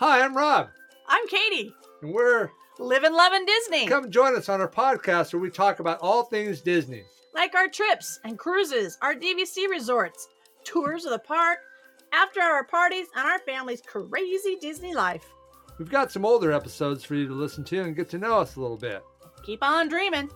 Hi, I'm Rob. I'm Katie. And we're... living, loving Disney. Come join us on our podcast where we talk about all things Disney. Like our trips and cruises, our DVC resorts, tours of the park, after-hour parties, and our family's crazy Disney life. We've got some older episodes for you to listen to and get to know us a little bit. Keep on dreaming.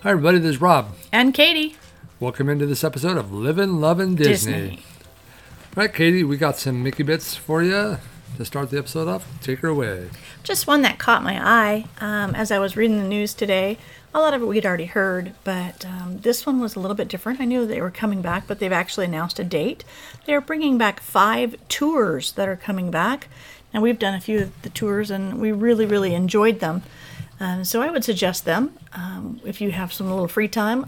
Hi, everybody. This is Rob. And Katie. Welcome into this episode of Livin' Lovin' Disney. All right, Katie, we got some Mickey bits for you to start the episode off. Take her away. Just one that caught my eye as I was reading the news today. A lot of it we'd already heard, but this one was a little bit different. I knew they were coming back, but they've actually announced a date. They're bringing back 5 tours that are coming back. Now, we've done a few of the tours, and we really, really enjoyed them. So I would suggest them, if you have some little free time,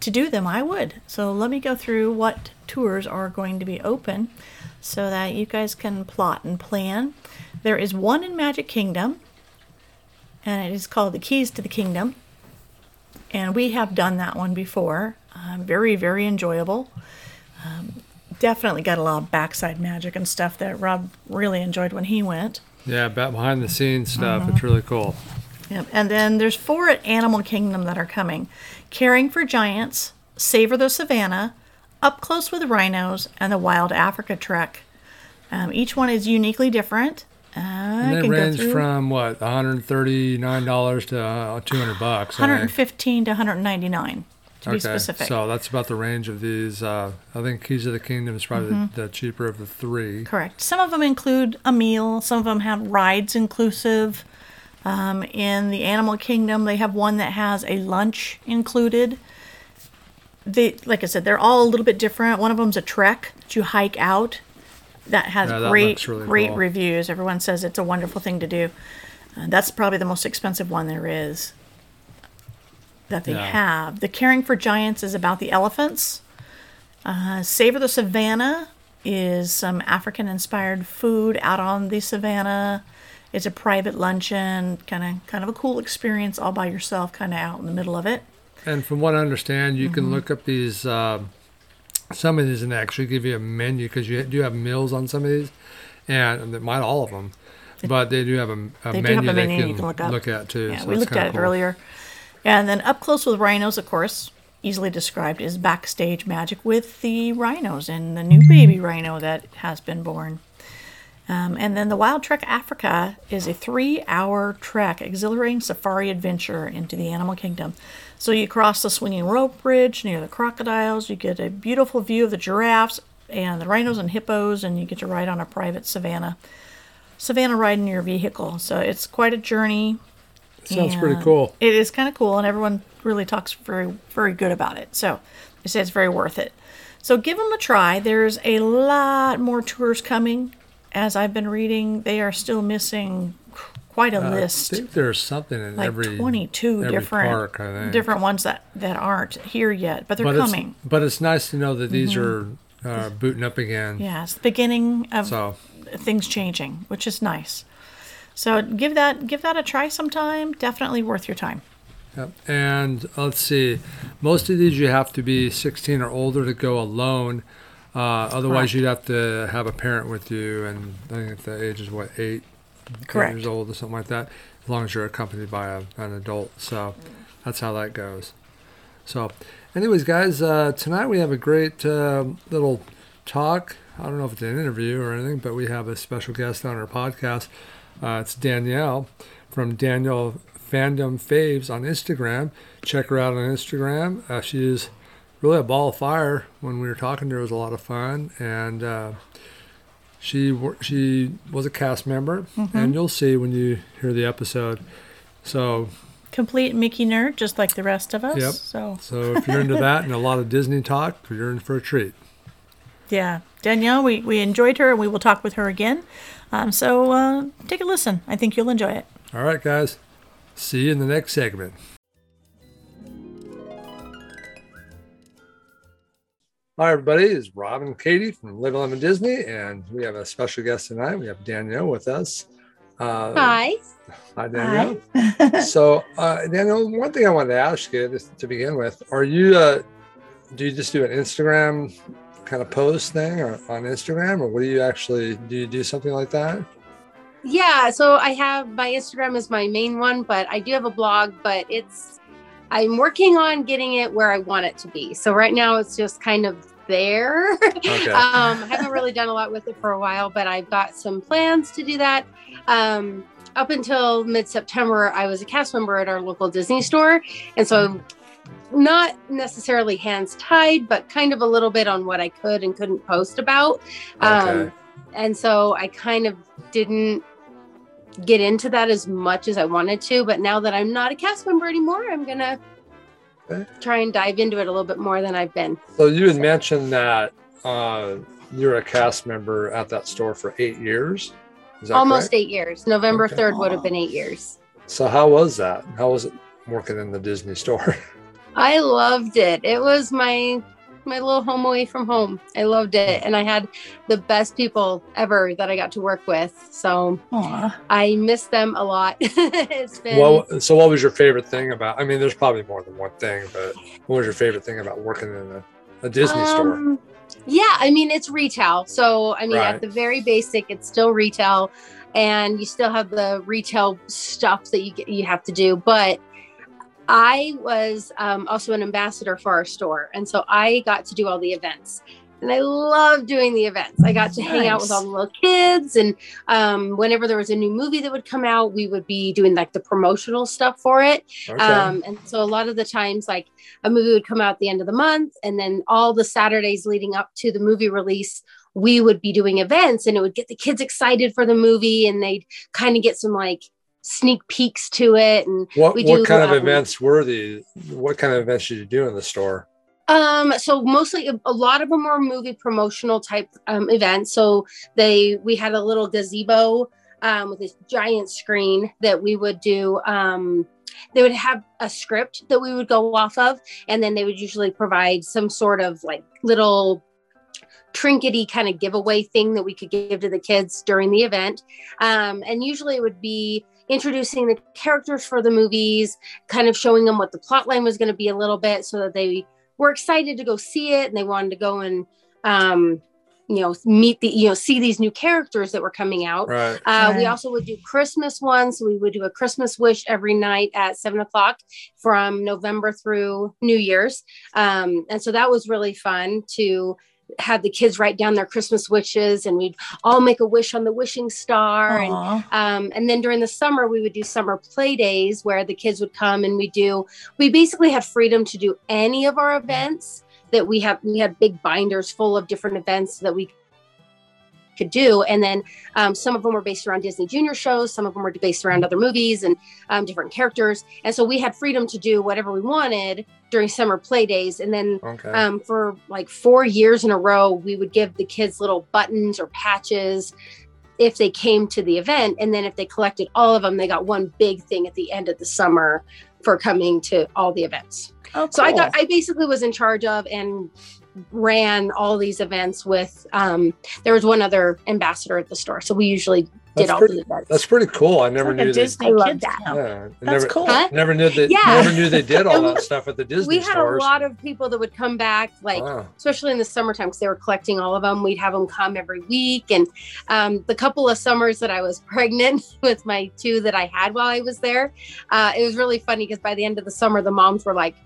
to do them, I would. So let me go through what tours are going to be open so that you guys can plot and plan. There is one in Magic Kingdom, and it is called The Keys to the Kingdom. And we have done that one before. Very, very enjoyable. Definitely got a lot of backside magic and stuff that Rob really enjoyed when he went. Yeah, about behind-the-scenes stuff. Mm-hmm. It's really cool. Yep. And then there's 4 at Animal Kingdom that are coming. Caring for Giants, Savor the Savannah, Up Close with Rhinos, and the Wild Africa Trek. Each one is uniquely different. And they range from, what, $139 to $200? $115 to $199, to be specific. So that's about the range of these. I think Keys of the Kingdom is probably the cheaper of the 3. Correct. Some of them include a meal. Some of them have rides inclusive. In the Animal Kingdom, they have one that has a lunch included. They, like I said, they're all a little bit different. One of them's a trek that you hike out. That has great reviews. Everyone says it's a wonderful thing to do. That's probably the most expensive one there is that they have. The Caring for Giants is about the elephants. Savor the Savannah is some African-inspired food out on the savannah. It's a private luncheon, kind of a cool experience all by yourself, kind of out in the middle of it. And from what I understand, you can look up these, some of these, and actually give you a menu because you do have meals on some of these, and not all of them, but they do have a menu you can look at too. Yeah, so we looked at it earlier. And then Up Close with Rhinos, of course, easily described, is backstage magic with the rhinos and the new baby rhino that has been born. And then the Wild Trek Africa is a 3-hour trek, exhilarating safari adventure into the Animal Kingdom. So you cross the swinging rope bridge near the crocodiles. You get a beautiful view of the giraffes and the rhinos and hippos, and you get to ride on a private savannah ride in your vehicle. So it's quite a journey. Sounds pretty cool. It is kind of cool, and everyone really talks very, very good about it. So they say it's very worth it. So give them a try. There's a lot more tours coming. As I've been reading, they are still missing quite a list. I think there's something in like every 22 every different park, I think. Different ones that aren't here yet, but they're coming. But it's nice to know that these are booting up again. Yeah, it's the beginning of things changing, which is nice. So give that a try sometime. Definitely worth your time. Yep. And let's see, most of these you have to be 16 or older to go alone. Otherwise, you'd have to have a parent with you, and I think the age is, 8 years old or something like that, as long as you're accompanied by an adult. So that's how that goes. So anyways, guys, tonight we have a great little talk. I don't know if it's an interview or anything, but we have a special guest on our podcast. It's Danielle from DanielleFandomFaves on Instagram. Check her out on Instagram. She's really a ball of fire. When we were talking to her, it was a lot of fun, and she was a cast member, and you'll see when you hear the episode. So complete Mickey nerd, just like the rest of us. Yep. So if you're into that and a lot of Disney talk, you're in for a treat. Yeah, Danielle, we enjoyed her, and we will talk with her again. So take a listen. I think you'll enjoy it. All right, guys. See you in the next segment. Hi, everybody. It's Rob and Katie from Livin' Lovin' Disney, and we have a special guest tonight. We have Danielle with us. Hi, Danielle. Hi. So, Danielle, one thing I wanted to ask you to begin with, are you, do you just do an Instagram kind of post thing or on Instagram, or what do you actually, do you do something like that? Yeah. So I have, my Instagram is my main one, but I do have a blog, but it's, I'm working on getting it where I want it to be. So right now it's just kind of there. Okay. I haven't really done a lot with it for a while, but I've got some plans to do that. Up until mid-September, I was a cast member at our local Disney store. And so not necessarily hands tied, but kind of a little bit on what I could and couldn't post about. Okay. And so I kind of didn't get into that as much as I wanted to. But now that I'm not a cast member anymore, I'm going to try and dive into it a little bit more than I've been. So you had mentioned that you're a cast member at that store for 8 years. Is that almost correct? 8 years. November 3rd would have been 8 years. So how was that? How was it working in the Disney store? I loved it. It was my little home away from home. I loved it. And I had the best people ever that I got to work with. So I miss them a lot. It's been... Well, so what was your favorite thing about, I mean, there's probably more than one thing, but what was your favorite thing about working in a Disney store? Yeah, I mean, it's retail. So, I mean, at the very basic, it's still retail, and you still have the retail stuff that you have to do. But I was also an ambassador for our store. And so I got to do all the events, and I love doing the events. I got to hang out with all the little kids. And whenever there was a new movie that would come out, we would be doing like the promotional stuff for it. Okay. And so a lot of the times, like a movie would come out at the end of the month, and then all the Saturdays leading up to the movie release, we would be doing events, and it would get the kids excited for the movie, and they'd kind of get some like sneak peeks to it. And what kind of events did you do in the store? So mostly a lot of them were movie promotional type events. So we had a little gazebo with this giant screen that we would do. They would have a script that we would go off of, and then they would usually provide some sort of like little trinkety kind of giveaway thing that we could give to the kids during the event. And usually it would be introducing the characters for the movies, kind of showing them what the plot line was going to be a little bit, so that they were excited to go see it, and they wanted to go and, see these new characters that were coming out. Right. We also would do Christmas ones. So we would do a Christmas wish every night at 7:00 from November through New Year's. And so that was really fun to have the kids write down their Christmas wishes, and we'd all make a wish on the wishing star. And then during the summer, we would do summer play days where the kids would come, and we basically had freedom to do any of our events that we have. We had big binders full of different events that we could do. And then some of them were based around Disney Junior shows. Some of them were based around other movies and different characters. And so we had freedom to do whatever we wanted during summer play days. And then for like 4 years in a row, we would give the kids little buttons or patches if they came to the event. And then if they collected all of them, they got one big thing at the end of the summer for coming to all the events. Oh, cool. So I basically was in charge of and ran all these events with there was one other ambassador at the store, so we usually did all the events. That's pretty cool. I never knew they did all that stuff at the Disney stores. We had a lot of people that would come back, like especially in the summertime, because they were collecting all of them. We'd have them come every week, and the couple of summers that I was pregnant with my two that I had while I was there, it was really funny because by the end of the summer, the moms were like,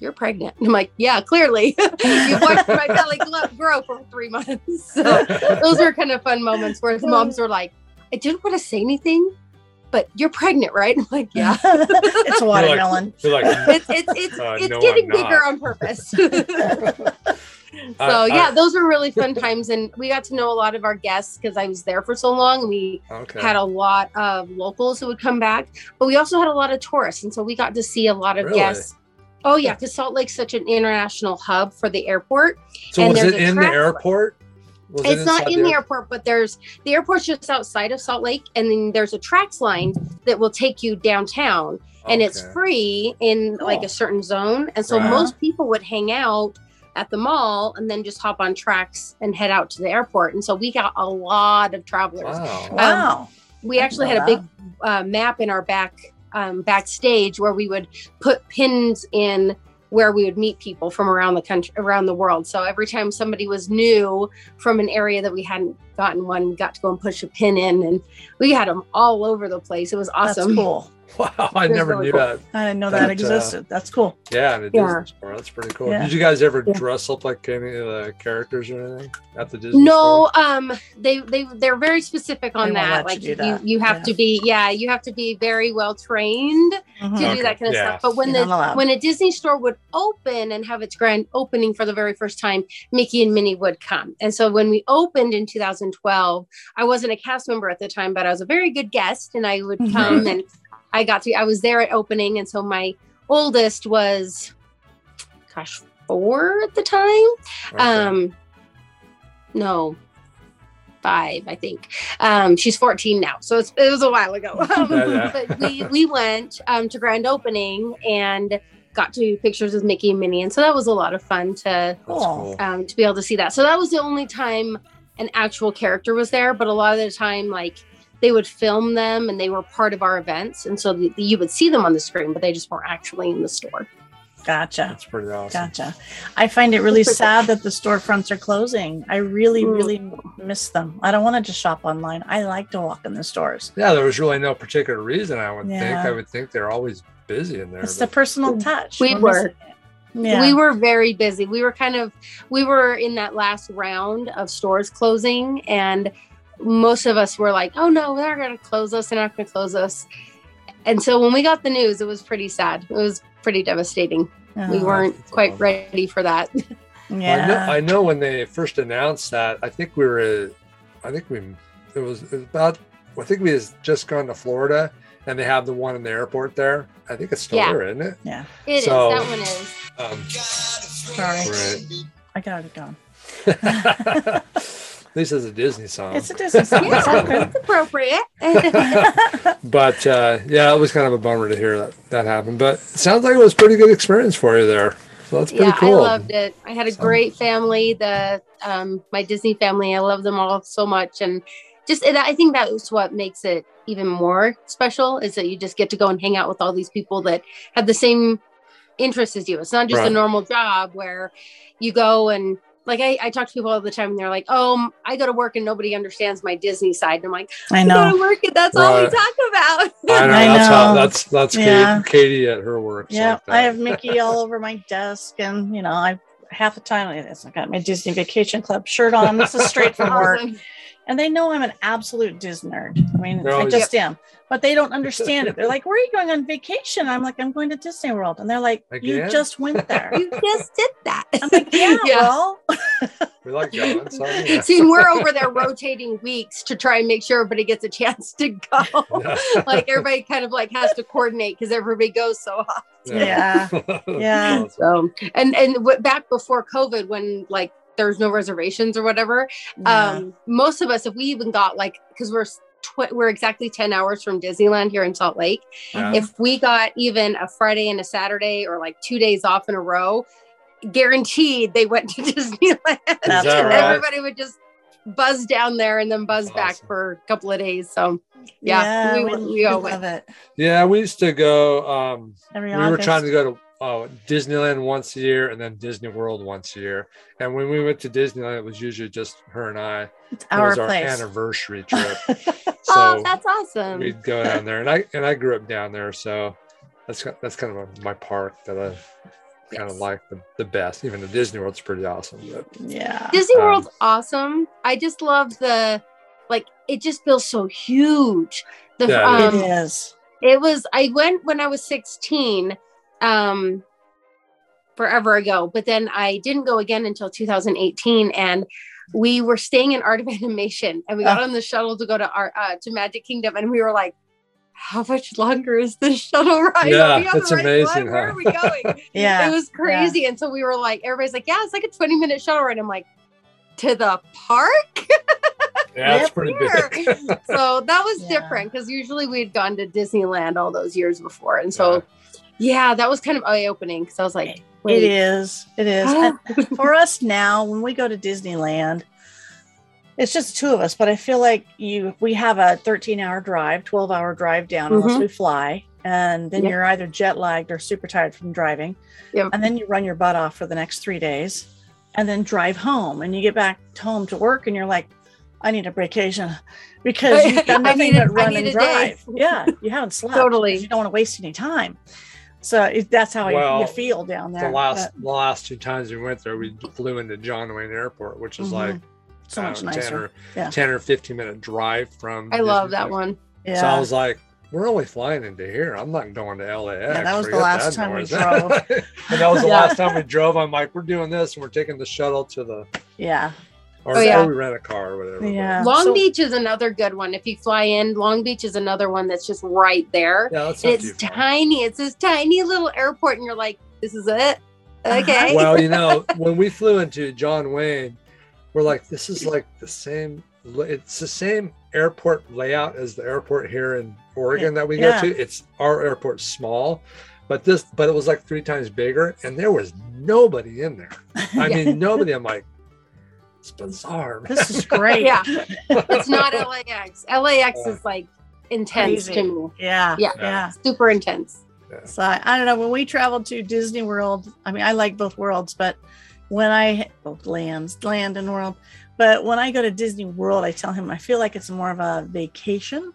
"You're pregnant." And I'm like, "Yeah, clearly." You watched my belly grow for 3 months. So those were kind of fun moments where the moms were like, "I didn't want to say anything, but you're pregnant, right?" I'm like, "Yeah." It's watermelon. It's getting bigger on purpose. So those were really fun times, and we got to know a lot of our guests because I was there for so long. We had a lot of locals who would come back, but we also had a lot of tourists, and so we got to see a lot of guests. Oh, yeah, because Salt Lake's such an international hub for the airport. So and was it in the airport? It's not in the airport, but the airport's just outside of Salt Lake, and then there's a tracks line that will take you downtown, and it's free in like a certain zone. And so most people would hang out at the mall and then just hop on tracks and head out to the airport. And so we got a lot of travelers. Wow. We actually had a big map in our backstage where we would put pins in where we would meet people from around the country, around the world. So every time somebody was new from an area that we hadn't gotten one, we got to go and push a pin in, and we had them all over the place. It was awesome. That's cool. Wow, I never really knew that. I didn't know that existed. That's cool. Yeah, I mean, yeah. That's pretty cool. Yeah. Did you guys ever dress up like any of the characters or anything at the Disney? No, store? They're very specific on that. Like you have to be, you have to be very well trained to do that kind of stuff. But when when a Disney store would open and have its grand opening for the very first time, Mickey and Minnie would come. And so when we opened in 2012, I wasn't a cast member at the time, but I was a very good guest, and I would come and. I was there at opening. And so my oldest was, gosh, 4 at the time. Okay. No, 5, I think. She's 14 now. So it was a while ago. But we went to grand opening and got to do pictures with Mickey and Minnie. And so that was a lot of fun to be able to see that. So that was the only time an actual character was there. But a lot of the time, like, they would film them and they were part of our events. And so you would see them on the screen, but they just weren't actually in the store. Gotcha. That's pretty awesome. Gotcha. I find it really sad that the storefronts are closing. I really, really miss them. I don't want to just shop online. I like to walk in the stores. Yeah, there was really no particular reason, I would think. I would think they're always busy in there. It's the personal touch. We were. Yeah. We were very busy. We were in that last round of stores closing, and most of us were like, oh no, they're going to close us. They're not going to close us. And so when we got the news, it was pretty sad. It was pretty devastating. We weren't quite ready for that. Yeah. I know when they first announced that, I think we had just gone to Florida, and they have the one in the airport there. I think it's still there, isn't it? Yeah. It is. That one is. Sorry. I got it gone. At least it's a Disney song. It's a Disney song. It's appropriate. But it was kind of a bummer to hear that happened. But it sounds like it was a pretty good experience for you there. So that's pretty cool. I loved it. I had a great family. My Disney family, I love them all so much. And I think that's what makes it even more special, is that you just get to go and hang out with all these people that have the same interests as you. It's not just a normal job where you go and, like, I talk to people all the time, and they're like, oh, I go to work and nobody understands my Disney side. And I'm like, I know. I go to work and that's all we talk about. I know. That's Katie at her work. Yeah, like I have Mickey all over my desk. And, you know, half the time, I got my Disney Vacation Club shirt on. This is straight from work. And they know I'm an absolute Disney nerd. I mean, I just am. But they don't understand it. They're like, where are you going on vacation? I'm like, I'm going to Disney World. And they're like, you just went there. You just did that. I'm like, well. We like going. So, see, we're over there rotating weeks to try and make sure everybody gets a chance to go. Yeah. Like, everybody kind of like has to coordinate because everybody goes so often. Yeah. Yeah. So, and back before COVID, when like, there's no reservations or whatever. Yeah. Most of us, if we even got like, because we're exactly 10 hours from Disneyland here in Salt Lake. Yeah. If we got even a Friday and a Saturday or like 2 days off in a row, guaranteed they went to Disneyland. That's everybody would just buzz down there and then buzz back for a couple of days. So we all went. It. Yeah, we used to go. We were trying to go to Disneyland once a year and then Disney World once a year. And when we went to Disneyland, it was usually just her and I. It was our anniversary trip. So that's awesome. We'd go down there, and I grew up down there, so that's kind of my park that I kind of like the best. Even the Disney World's pretty awesome. But, Disney World's awesome. I just love it just feels so huge. It is. It was. I went when I was 16. Forever ago, but then I didn't go again until 2018, and we were staying in Art of Animation, and we got on the shuttle to go to to Magic Kingdom, and we were like, how much longer is this shuttle ride? That's amazing. Huh? Where are we going? It was crazy. And so we were like, everybody's like, it's like a 20-minute shuttle ride. I'm like, to the park? That's pretty big. So that was different, because usually we'd gone to Disneyland all those years before, and so that was kind of eye-opening, because I was like, wait. It is. It is. For us now, when we go to Disneyland, it's just two of us, but I feel like we have a 12-hour drive down unless we fly. And then you're either jet lagged or super tired from driving. Yep. And then you run your butt off for the next 3 days and then drive home, and you get back home to work and you're like, I need a vacation because you've done nothing but run and drive. Yeah. You haven't slept. Totally. You don't want to waste any time. So that's how you feel down there. The last two times we went there, we flew into John Wayne Airport, which is like so much nicer. 10 or 15 minute drive from. I love that one. Yeah. So I was like, we're only flying into here. I'm not going to LAX. Yeah, that was the last time we drove. And that was the last time we drove. I'm like, we're doing this, and we're taking the shuttle to the. Yeah. Or we rent a car or whatever. Yeah. Long Beach is another good one. If you fly in, Long Beach is another one that's just right there. Yeah, it's tiny. It's this tiny little airport, and you're like, this is it? Okay. Well, when we flew into John Wayne, we're like, this is like the same. It's the same airport layout as the airport here in Oregon that we go to. It's our airport small. But it was like 3 times bigger, and there was nobody in there. I mean, nobody. I'm like, it's bizarre. This is great. Yeah. It's not LAX. LAX is like intense to me. Yeah. Yeah. Yeah. Super intense. Yeah. So I don't know. When we traveled to Disney World, I mean, I like both worlds, but when I land and world, but when I go to Disney World, I tell him I feel like it's more of a vacation.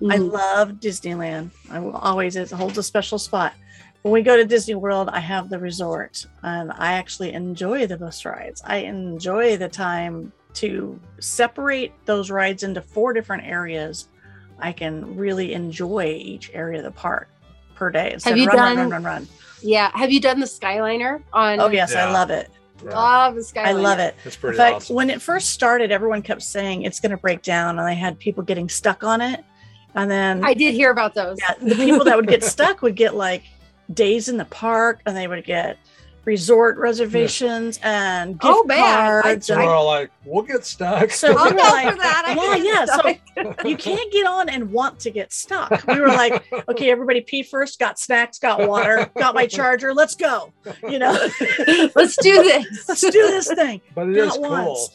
Mm-hmm. I love Disneyland. I will always, it holds a special spot. When we go to Disney World, I have the resort, and I actually enjoy the bus rides. I enjoy the time to separate those rides into 4 different areas. I can really enjoy each area of the park per day. Instead of run. Yeah. Have you done the Skyliner on? Oh, yes. Yeah. I love it. Yeah. Love the Skyliner. I love it. It's pretty awesome. In fact, when it first started, everyone kept saying it's going to break down, and I had people getting stuck on it. And then I did hear about those. Yeah, the people that would get stuck would get like days in the park, and they would get resort reservations and gift cards. And we're all like, we'll get stuck. So we were like, so you can't get on and want to get stuck. We were like, okay, everybody pee first, got snacks, got water, got my charger. Let's go. Let's do this. Let's do this thing. But it is cool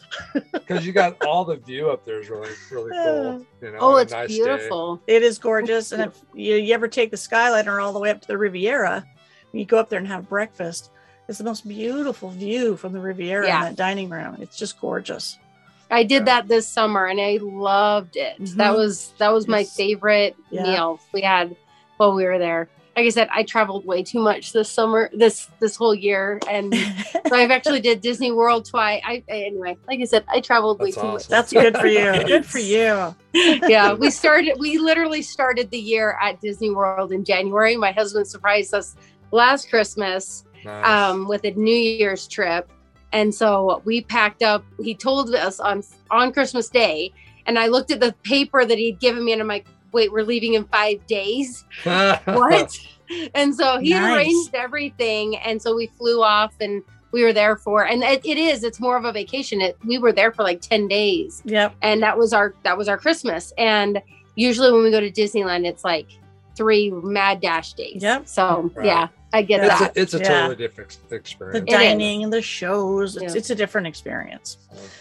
because you got all the view up there is really, really cool. It's nice beautiful. Day. It is gorgeous. And if you ever take the Skyliner all the way up to the Riviera, you go up there and have breakfast. It's the most beautiful view from the Riviera in that dining room. It's just gorgeous. I did that this summer, and I loved it. Mm-hmm. That was my favorite meal we had while we were there. Like I said, I traveled way too much this summer, this whole year, and so I've actually did Disney World twice. I traveled way too much. That's good for you. Good for you. Yeah, we literally started the year at Disney World in January. My husband surprised us last Christmas. Nice. With a New Year's trip, and so we packed up. He told us on Christmas Day, and I looked at the paper that he'd given me, and I'm like, wait, we're leaving in 5 days? What? And so he arranged everything, and so we flew off, and we were there for, and it's more of a vacation. We were there for like 10 days. Yep. And that was our Christmas. And usually when we go to Disneyland, it's like 3 mad dash days. Yep. So I get that. It's a totally different experience. The dining and the shows. It's a different experience.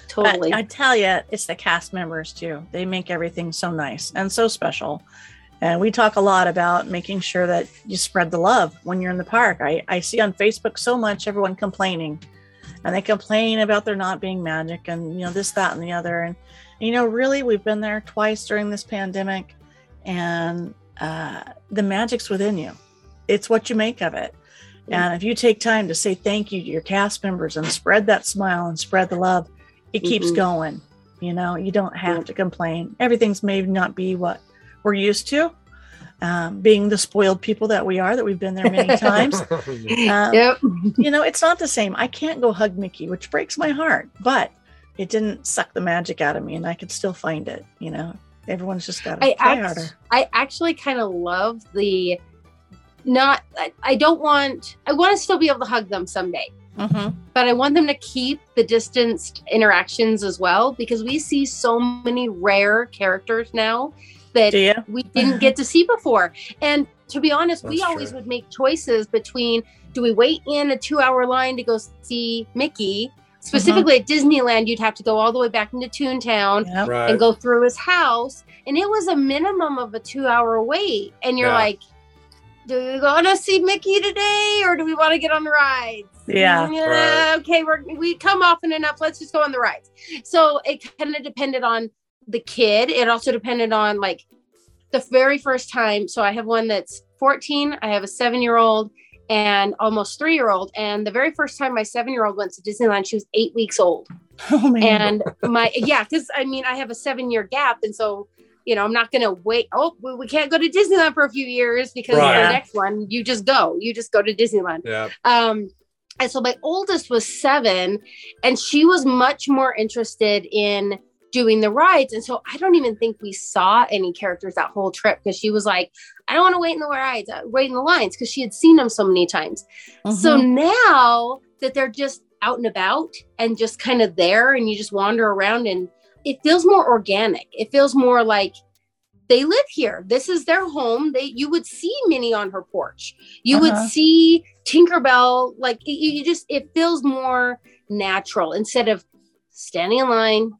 Totally. But I tell you, it's the cast members too. They make everything so nice and so special. And we talk a lot about making sure that you spread the love when you're in the park. I see on Facebook so much everyone complaining, and they complain about there not being magic and, this, that, and the other. And, really, we've been there twice during this pandemic, and the magic's within you. It's what you make of it. And if you take time to say thank you to your cast members and spread that smile and spread the love, it keeps going. You don't have to complain. Everything's may not be what we're used to, being the spoiled people that we are, that we've been there many times. It's not the same. I can't go hug Mickey, which breaks my heart, but it didn't suck the magic out of me, and I could still find it. Everyone's just got to try harder. I actually kind of love the... I want to still be able to hug them someday, but I want them to keep the distanced interactions as well, because we see so many rare characters now that we didn't get to see before. And to be honest, we always would make choices between, do we wait in a 2-hour line to go see Mickey, Specifically at Disneyland, you'd have to go all the way back into Toontown and go through his house. And it was a minimum of a 2-hour wait. And you're like, do we want to see Mickey today or do we want to get on the rides? Okay, we come often enough. Let's just go on the rides. So it kind of depended on the kid. It also depended on like the very first time. So I have one that's 14. I have a 7-year-old and almost 3-year-old. And the very first time my 7-year-old went to Disneyland, she was 8 weeks old. Oh, man. And my, because I mean, I have a 7-year gap. And so, you know, I'm not going to wait. Oh, we can't go to Disneyland for a few years because the next one, you just go to Disneyland. Yeah. And so my oldest was 7 and she was much more interested in doing the rides. And so I don't even think we saw any characters that whole trip because she was like, I don't want to wait in the rides, wait in the lines, because she had seen them so many times. Mm-hmm. So now that they're just out and about and just kind of there and you just wander around and it feels more organic. It feels more like they live here. This is their home. You would see Minnie on her porch. You would see Tinkerbell. Like it feels more natural instead of standing in line,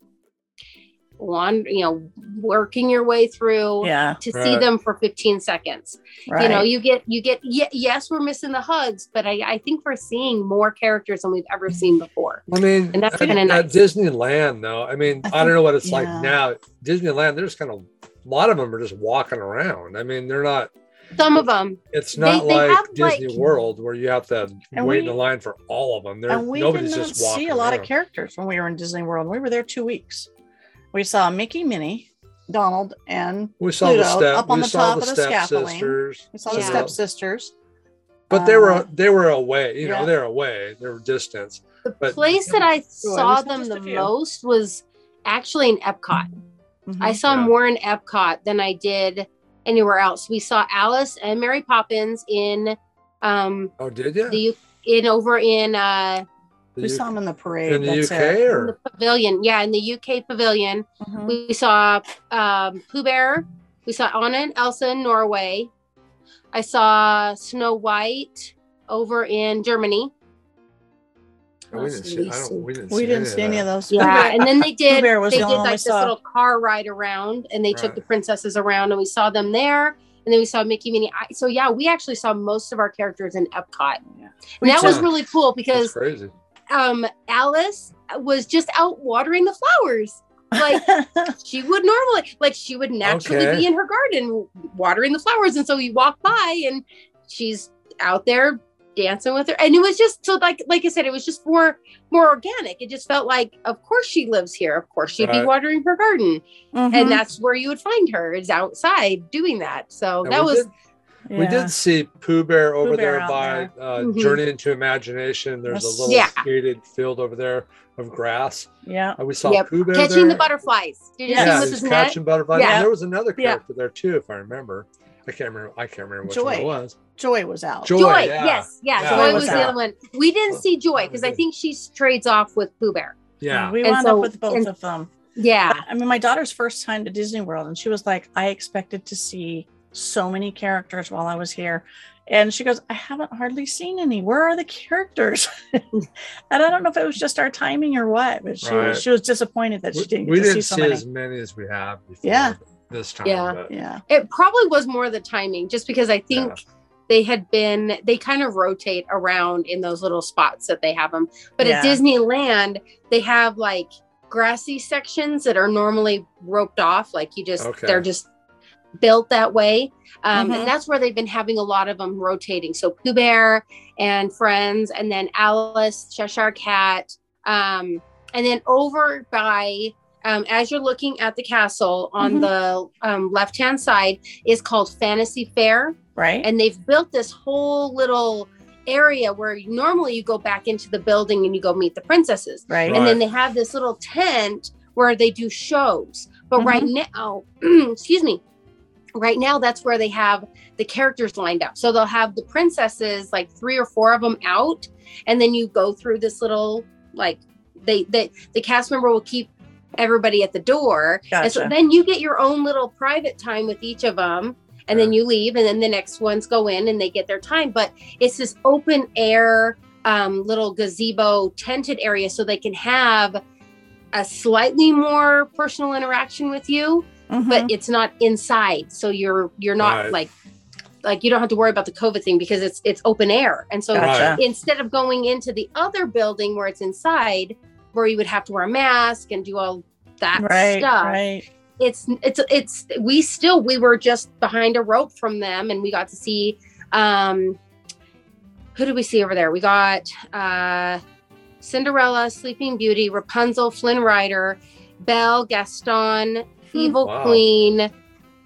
working your way through to see them for 15 seconds. Right. You know, you get, yes, we're missing the hugs, but I think we're seeing more characters than we've ever seen before. I mean, and that's kind of nice. At Disneyland though, I mean, I don't know what it's like now. Disneyland, there's kind of, a lot of them are just walking around. I mean, they're not. Some of them. It's not like Disney World where you have to wait in the line for all of them. And we did not see a lot of characters when we were in Disney World. We were there 2 weeks. We saw Mickey, Minnie, Donald, and Pluto up on the top of the scaffolding. We saw the stepsisters. But they were away. You know, they're away. They were distant. The place that I saw them the most was actually in Epcot. Mm-hmm. I saw more in Epcot than I did anywhere else. We saw Alice and Mary Poppins in. Did you? We saw them in the parade. In the UK or? In the pavilion. Yeah, in the UK pavilion. Mm-hmm. We saw Pooh Bear. We saw Anna and Elsa in Norway. I saw Snow White over in Germany. We didn't see any of those. Yeah, and then they did like this little car ride around and they took the princesses around and we saw them there. And then we saw Mickey, Minnie. So yeah, we actually saw most of our characters in Epcot. Yeah. And that was really cool because Alice was just out watering the flowers. Like she would naturally be in her garden watering the flowers. And so we walk by and she's out there dancing with her. And it was just so like I said, it was just more organic. It just felt like, of course she lives here. Of course she'd be watering her garden. Mm-hmm. And that's where you would find her, is outside doing that. So and that was... We did see Pooh Bear by Journey into Imagination. There's a little gated field over there of grass. Yeah. We saw Pooh Bear catching the butterflies. Did you see with his net? Catching butterflies. Yeah. And there was another character there too, if I remember. I can't remember which one it was. Joy was out. Joy yes. Yeah. Joy was the other one. We didn't see Joy because I think she trades off with Pooh Bear. Yeah. And we wound up with both of them. Yeah. But, I mean, my daughter's first time to Disney World, and she was like, I expected to see so many characters while I was here. And she goes, I haven't hardly seen any. Where are the characters? And I don't know if it was just our timing or what, but she was disappointed that she didn't get to see so many. We didn't see as many as we have before this time. Yeah. But. Yeah. It probably was more the timing, just because I think they kind of rotate around in those little spots that they have them. But at Disneyland, they have like grassy sections that are normally roped off. Like they're just built that way. And that's where they've been having a lot of them rotating. So Pooh Bear and Friends, and then Alice, Cheshire Cat. And then over by, as you're looking at the castle on the left-hand side is called Fantasy Fair. Right. And they've built this whole little area where normally you go back into the building and you go meet the princesses. Right. And then they have this little tent where they do shows. But right now, that's where they have the characters lined up. So they'll have the princesses, like 3 or 4 of them out. And then you go through this little, like the cast member will keep everybody at the door. Gotcha. And so then you get your own little private time with each of them. And then you leave, and then the next ones go in and they get their time. But it's this open air little gazebo tented area so they can have a slightly more personal interaction with you, but it's not inside. So you're not like you don't have to worry about the COVID thing because it's open air. And so instead of going into the other building where it's inside, where you would have to wear a mask and do all that stuff. Right. We were just behind a rope from them, and we got to see, who did we see over there? We got, Cinderella, Sleeping Beauty, Rapunzel, Flynn Rider, Belle, Gaston, Evil Queen,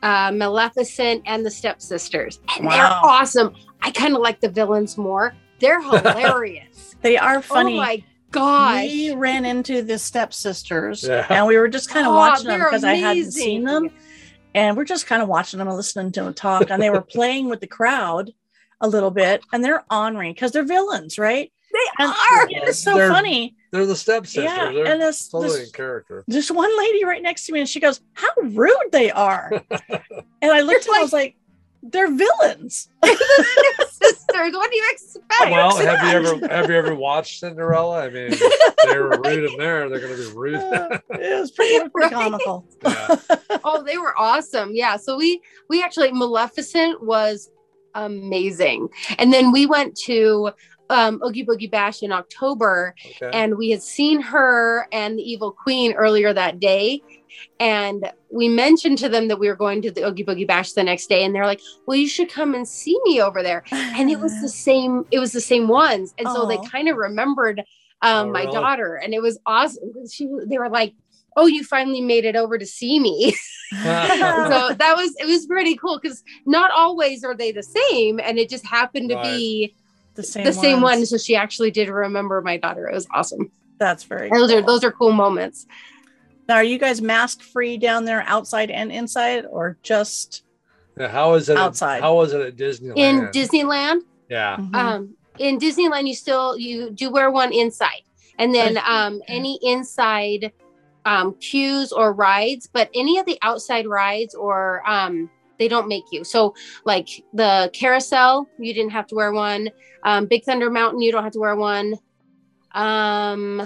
Maleficent, and the Stepsisters. And they're awesome. I kind of like the villains more. They're hilarious. They are funny. Oh my gosh. We ran into the Stepsisters and we were just kind of watching them because I hadn't seen them. And we're just kind of watching them and listening to them talk. And they were playing with the crowd a little bit. And they're ornery because they're villains, right? They are. It's so funny. They're the stepsisters. Yeah, they're and totally in character. There's one lady right next to me, and she goes, "How rude they are!" And I looked at her, I was like, "They're villains." They're the stepsisters. What do you expect? Well, have you ever watched Cinderella? I mean, they were rude in there. They're going to be rude. It was pretty comical. Yeah. Oh, they were awesome. Yeah. So we actually, Maleficent was amazing, and then we went to Oogie Boogie Bash in October, and we had seen her and the Evil Queen earlier that day, and we mentioned to them that we were going to the Oogie Boogie Bash the next day, and they're like, "Well, you should come and see me over there." And it was the same ones, and so they kind of remembered my daughter, and it was awesome. They were like, "Oh, you finally made it over to see me." So it was pretty cool because not always are they the same, and it just happened to be the same one. So she actually did remember my daughter. It was awesome. That's very cool. Those are cool moments. Now, are you guys mask free down there, outside and inside, or just outside? How is it at Disneyland? In Disneyland? Yeah. Mm-hmm. In Disneyland, you do wear one inside, and then any inside queues or rides, but any of the outside rides or they don't make you. So like the carousel, you didn't have to wear one. Big Thunder Mountain, you don't have to wear one. Trying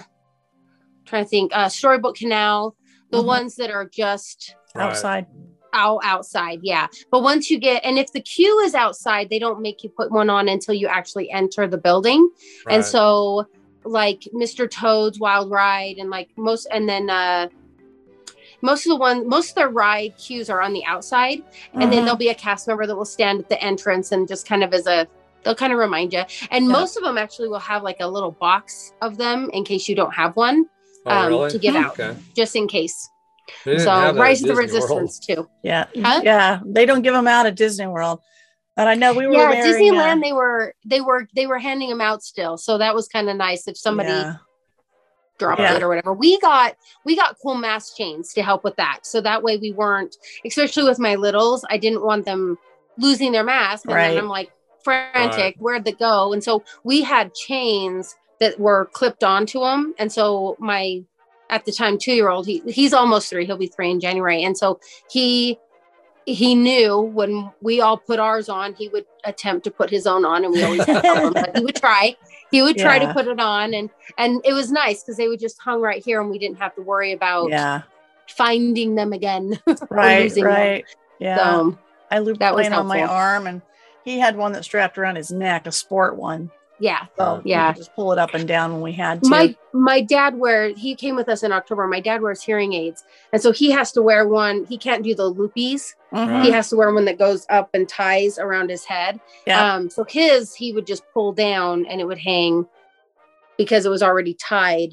to think, Storybook Canal, the ones that are just outside. Outside. Yeah. But once you get, and if the queue is outside, they don't make you put one on until you actually enter the building. Right. And so like Mr. Toad's Wild Ride and like most of the ride queues are on the outside, and then there'll be a cast member that will stand at the entrance and just kind of they'll kind of remind you. And most of them actually will have like a little box of them in case you don't have one to give out, just in case. So Rise of the Resistance too. Yeah, yeah, they don't give them out at Disney World. And I know we were at Disneyland. They were handing them out still, so that was kind of nice if somebody. Drop it or whatever. We got cool mask chains to help with that. So that way we weren't, especially with my littles, I didn't want them losing their mask. And then I'm like frantic, where'd they go? And so we had chains that were clipped onto them. And so my, at the time, 2-year-old, he's almost 3, he'll be 3 in January. And so he knew when we all put ours on, he would attempt to put his own on, and we always tell him, but he would try to put it on, and it was nice because they would just hung right here, and we didn't have to worry about finding them again. Right. Yeah. So, I looped that one on my arm, and he had one that strapped around his neck, a sport one. Yeah. So we could just pull it up and down when we had to. My dad he came with us in October. My dad wears hearing aids. And so he has to wear one. He can't do the loopies. Mm-hmm. He has to wear one that goes up and ties around his head. Yeah. So he would just pull down and it would hang because it was already tied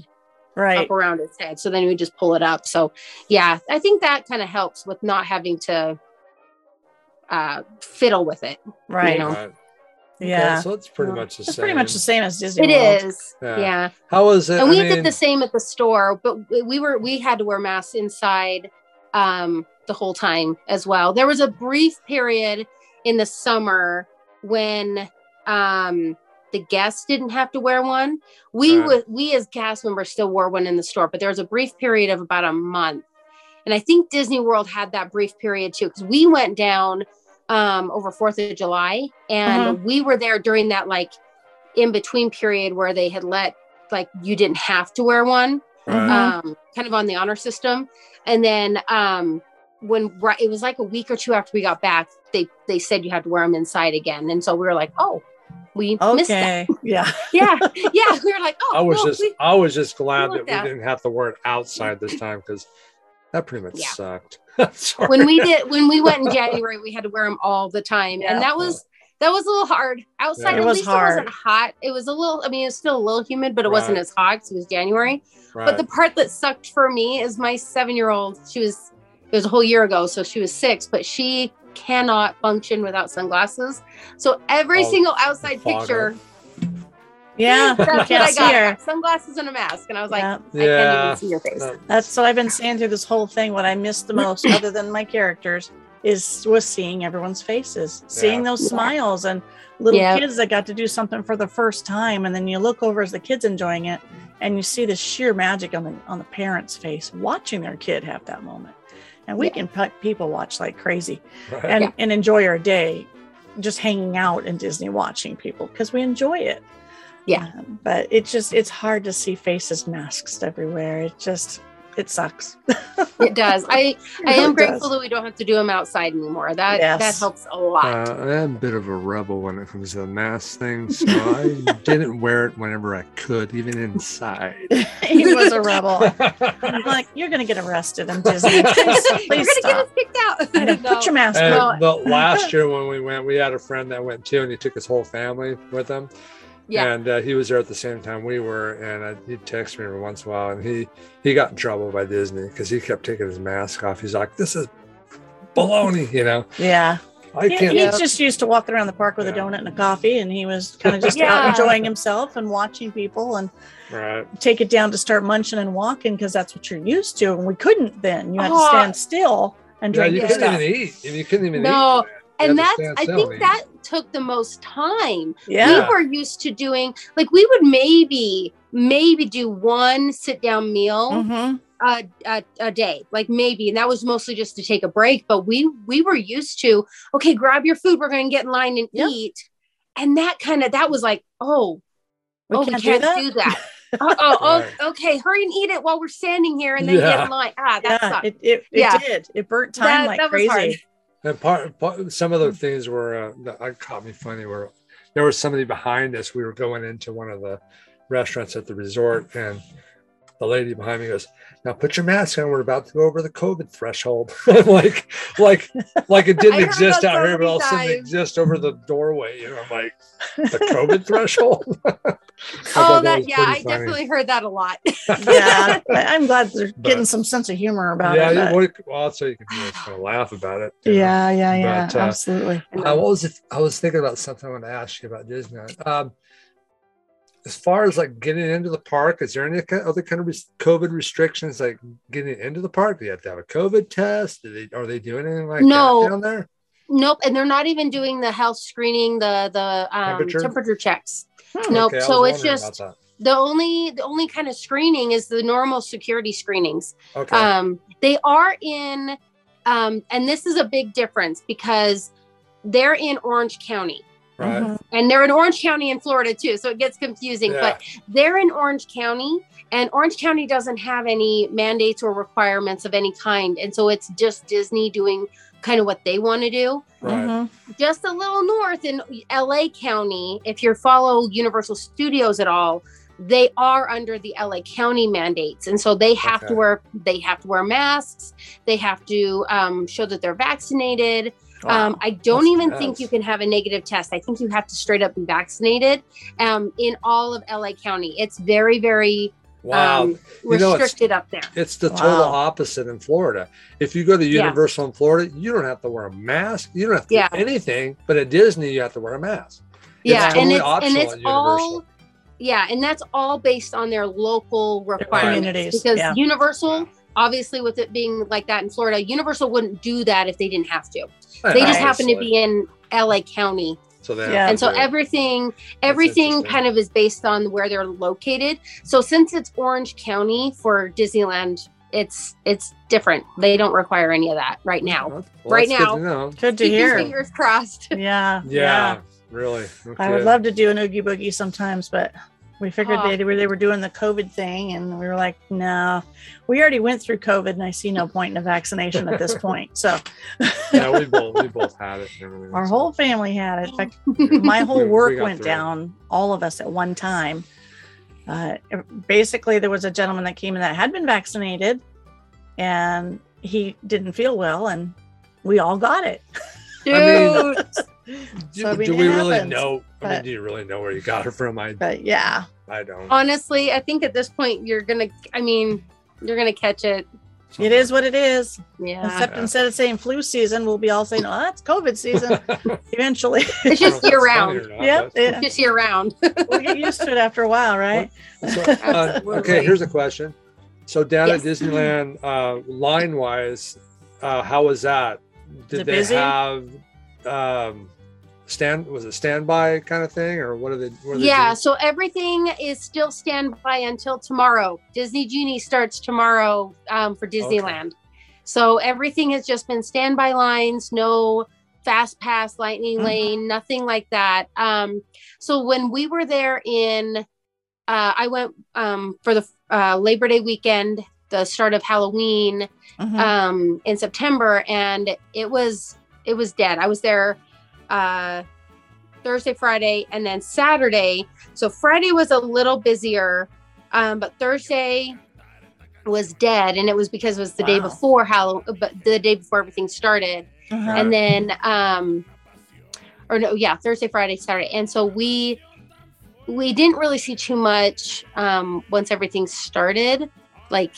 up around his head. So then he would just pull it up. So yeah, I think that kind of helps with not having to fiddle with it. Right. You know? Right. Yeah, okay, so it's pretty much the same. It's pretty much the same as Disney World. It is. Yeah. How is it? And we did the same at the store, but we had to wear masks inside the whole time as well. There was a brief period in the summer when the guests didn't have to wear one. We as cast members still wore one in the store, but there was a brief period of about a month, and I think Disney World had that brief period too because we went down over 4th of July and we were there during that like in-between period where they had let, like, you didn't have to wear one, kind of on the honor system. And then when it was like a week or two after we got back, they said you had to wear them inside again. And so we were like, oh, we missed that. Yeah. Yeah. Yeah. We were like, oh, I was just glad that we didn't have to wear it outside this time, because that pretty much sucked. Sorry. When we went in January, we had to wear them all the time. Yeah. And that was a little hard outside. Yeah. At least it wasn't hot. It was a little, I mean, it was still a little humid, but it wasn't as hot because it was January. Right. But the part that sucked for me is my 7-year-old, it was a whole year ago, so she was 6, but she cannot function without sunglasses. So every single outside picture, that's what I got. Sunglasses and a mask. And I was like, I can't even see your face. That's what I've been saying through this whole thing. What I miss the most, other than my characters, was seeing everyone's faces, seeing those smiles and little kids that got to do something for the first time. And then you look over as the kid's enjoying it and you see the sheer magic on the parent's face, watching their kid have that moment. And we can people watch like crazy and enjoy our day just hanging out in Disney watching people because we enjoy it. Yeah. But it's hard to see faces masked everywhere. It sucks. It does. I am grateful that we don't have to do them outside anymore. That helps a lot. I'm a bit of a rebel when it comes to the mask thing. So I didn't wear it whenever I could, even inside. He was a rebel. I'm like, you're going to get arrested in Disney. Please you're going to get us kicked out. Put your mask on. But last year when we went, we had a friend that went too, and he took his whole family with him. Yeah. And he was there at the same time we were, and he'd text me every once in a while, and he got in trouble by Disney because he kept taking his mask off. He's like, this is baloney, you know? Yeah. He's just used to walking around the park with a donut and a coffee, and he was kind of just out enjoying himself and watching people and take it down to start munching and walking because that's what you're used to, and we couldn't then. You had to stand still and drink your stuff. You couldn't even eat. And I think that took the most time. Yeah. We were used to doing, like, we would maybe do one sit-down meal a day, like maybe. And that was mostly just to take a break. But we were used to, okay, grab your food. We're going to get in line and eat. And that was like, we can't do that. Okay, hurry and eat it while we're standing here and then get in line. That sucked. It did. It burnt time like crazy. Hard. And some of the things were that caught me funny were there was somebody behind us. We were going into one of the restaurants at the resort, and the lady behind me goes, "Now put your mask on. We're about to go over the COVID threshold." like it didn't exist out here, but all of a sudden it exists over the doorway. You know, I'm like, the COVID threshold. I definitely heard that a lot. Yeah, I'm glad they're getting some sense of humor about it. Yeah, so you can just kind of laugh about it. Yeah, but, absolutely. I was thinking about something I want to ask you about Disneyland. As far as like getting into the park, is there any other kind of COVID restrictions, like getting into the park? Do you have to have a COVID test? Are they doing anything like that down there? Nope. And they're not even doing the health screening, the temperature checks. Nope. Okay, so it's just the only kind of screening is the normal security screenings. Okay. They are in, and this is a big difference because they're in Orange County. Right. Mm-hmm. And they're in Orange County in Florida too, so it gets confusing. Yeah. But they're in Orange County, and Orange County doesn't have any mandates or requirements of any kind, and so it's just Disney doing kind of what they want to do. Right. Mm-hmm. Just a little north in LA County, if you follow Universal Studios at all, they are under the LA County mandates, and so they have to wear masks. They have to show that they're vaccinated. Wow. I don't even think you can have a negative test. I think you have to straight up be vaccinated in all of LA County. It's very, very restricted up there. It's the total opposite in Florida. If you go to Universal in Florida, you don't have to wear a mask. You don't have to do anything. But at Disney, you have to wear a mask. Yeah, it's totally optional at Universal. And that's all based on their local requirements. Because Universal, obviously with it being like that in Florida, Universal wouldn't do that if they didn't have to. They just happen to be in LA County. So everything kind of is based on where they're located. So since it's Orange County for Disneyland, it's different. They don't require any of that right now. Well, right now. Good to hear. Fingers crossed. Yeah. Yeah. Really? Okay. I would love to do an Oogie Boogie sometimes, but we figured they were doing the COVID thing, and we were like, no, we already went through COVID, and I see no point in a vaccination at this point. So yeah, we both had it. Our whole family had it. In fact, my whole work went down, all of us at one time. Basically, there was a gentleman that came in that had been vaccinated, and he didn't feel well, and we all got it. Dude. Do we really know? But, do you really know where you got her from? I don't. Honestly, I think at this point you're gonna catch it. It is what it is. Yeah. Except instead of saying flu season, we'll be all saying, "Oh, it's COVID season." Eventually, it's just year round. Yep, it's just year round. We'll get used to it after a while, right? So, okay, here's a question. So down at Disneyland, line wise, how was that? Did they have? Was it standby kind of thing, or what are they doing? So everything is still standby until tomorrow. Disney Genie starts tomorrow for Disneyland. Okay. So everything has just been standby lines, no fast pass, lightning lane, nothing like that. So when we were there in, I went for the Labor Day weekend, the start of Halloween in September, and it was dead. I was there Thursday, Friday, and then Saturday. So Friday was a little busier, but Thursday was dead, and it was because it was the day before Halloween, but the day before everything started. And then, Thursday, Friday, Saturday, and so we didn't really see too much once everything started. Like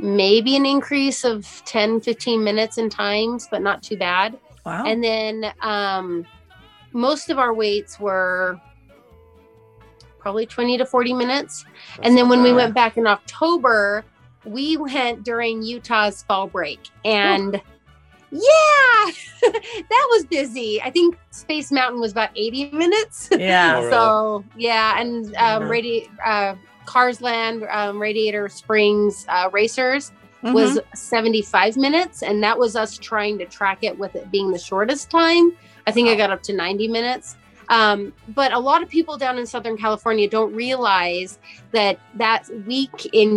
maybe an increase of 10, 15 minutes in times, but not too bad. Wow. And then most of our waits were probably 20 to 40 minutes. That's and then when we went back in October, we went during Utah's fall break. And that was busy. I think Space Mountain was about 80 minutes. Yeah. Oh, really? So, yeah. And Cars Land, Radiator Springs Racers. Was 75 minutes, and that was us trying to track it with it being the shortest time. I think I got up to 90 minutes. But a lot of people down in Southern California don't realize that week in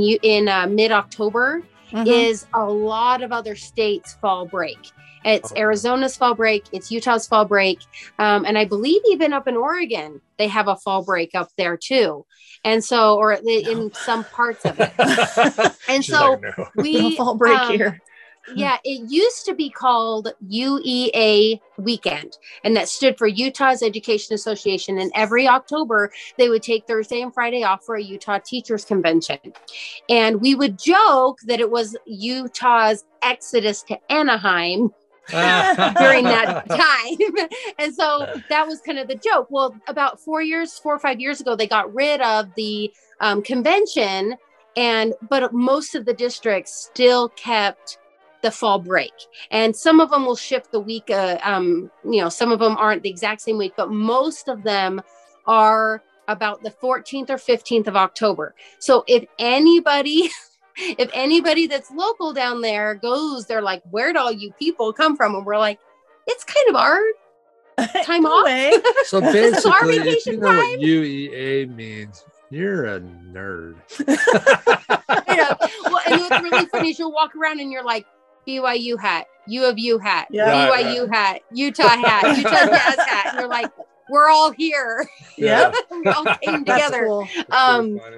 mid-October is a lot of other states' fall break. It's Arizona's fall break. It's Utah's fall break. And I believe even up in Oregon, they have a fall break up there too. And so, or in some parts of it. And so we fall break here. Yeah, it used to be called UEA weekend, and that stood for Utah's Education Association. And every October, they would take Thursday and Friday off for a Utah Teachers Convention. And we would joke that it was Utah's exodus to Anaheim during that time. And so that was kind of the joke. Well, about 4 or 5 years ago, they got rid of the convention, but most of the districts still kept the fall break, and some of them will shift the week. Some of them aren't the exact same week, but most of them are about the 14th or 15th of October. So if anybody that's local down there goes, they're like, "Where'd all you people come from?" And we're like, "It's kind of our time off." So basically, if you know what UEA means, you're a nerd. Yeah. Well, and what's really funny is you'll walk around and you're like, BYU hat, U of U hat, BYU hat, Utah hat, Utah Jazz hat. And you're like, we're all here. Yeah. We all came together. Cool.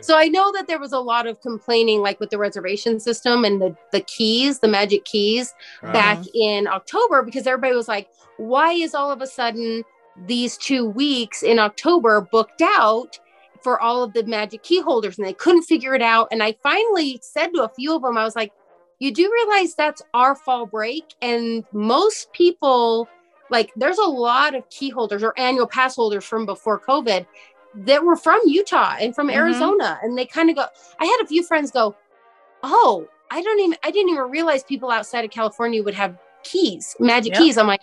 So I know that there was a lot of complaining, like with the reservation system and the keys, the magic keys back in October, because everybody was like, why is all of a sudden these 2 weeks in October booked out for all of the magic key holders? And they couldn't figure it out. And I finally said to a few of them, I was like, you do realize that's our fall break. And most people, like, there's a lot of key holders or annual pass holders from before COVID that were from Utah and from Arizona. And they kind of go, I had a few friends go, oh, I didn't even realize people outside of California would have keys, magic keys. I'm like,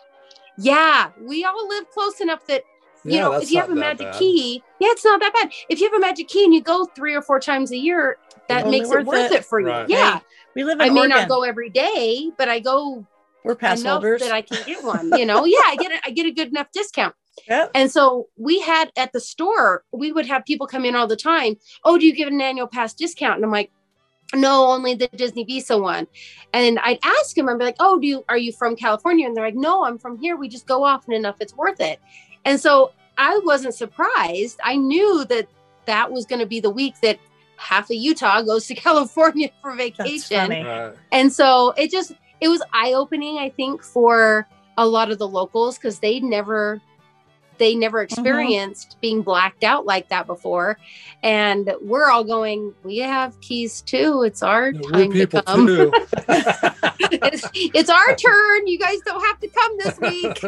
yeah, we all live close enough that, you know, if you have a magic key, it's not that bad. If you have a magic key and you go 3 or 4 times a year, that makes it worth it for you. Right. Yeah. We live in Oregon. I may not go every day, but I go. We're pass holders. That I can get one, you know? Yeah, I get a good enough discount. Yep. And so we had at the store, we would have people come in all the time. Oh, do you give an annual pass discount? And I'm like, no, only the Disney Visa one. And I'd ask them, I'd be like, oh, are you from California? And they're like, no, I'm from here. We just go often enough. It's worth it. And so I wasn't surprised. I knew that that was going to be the week that half of Utah goes to California for vacation. And so it was eye-opening, I think, for a lot of the locals, because they never experienced being blacked out like that before. And we're all going, we have keys too. It's our time to come. It's our turn. You guys don't have to come this week.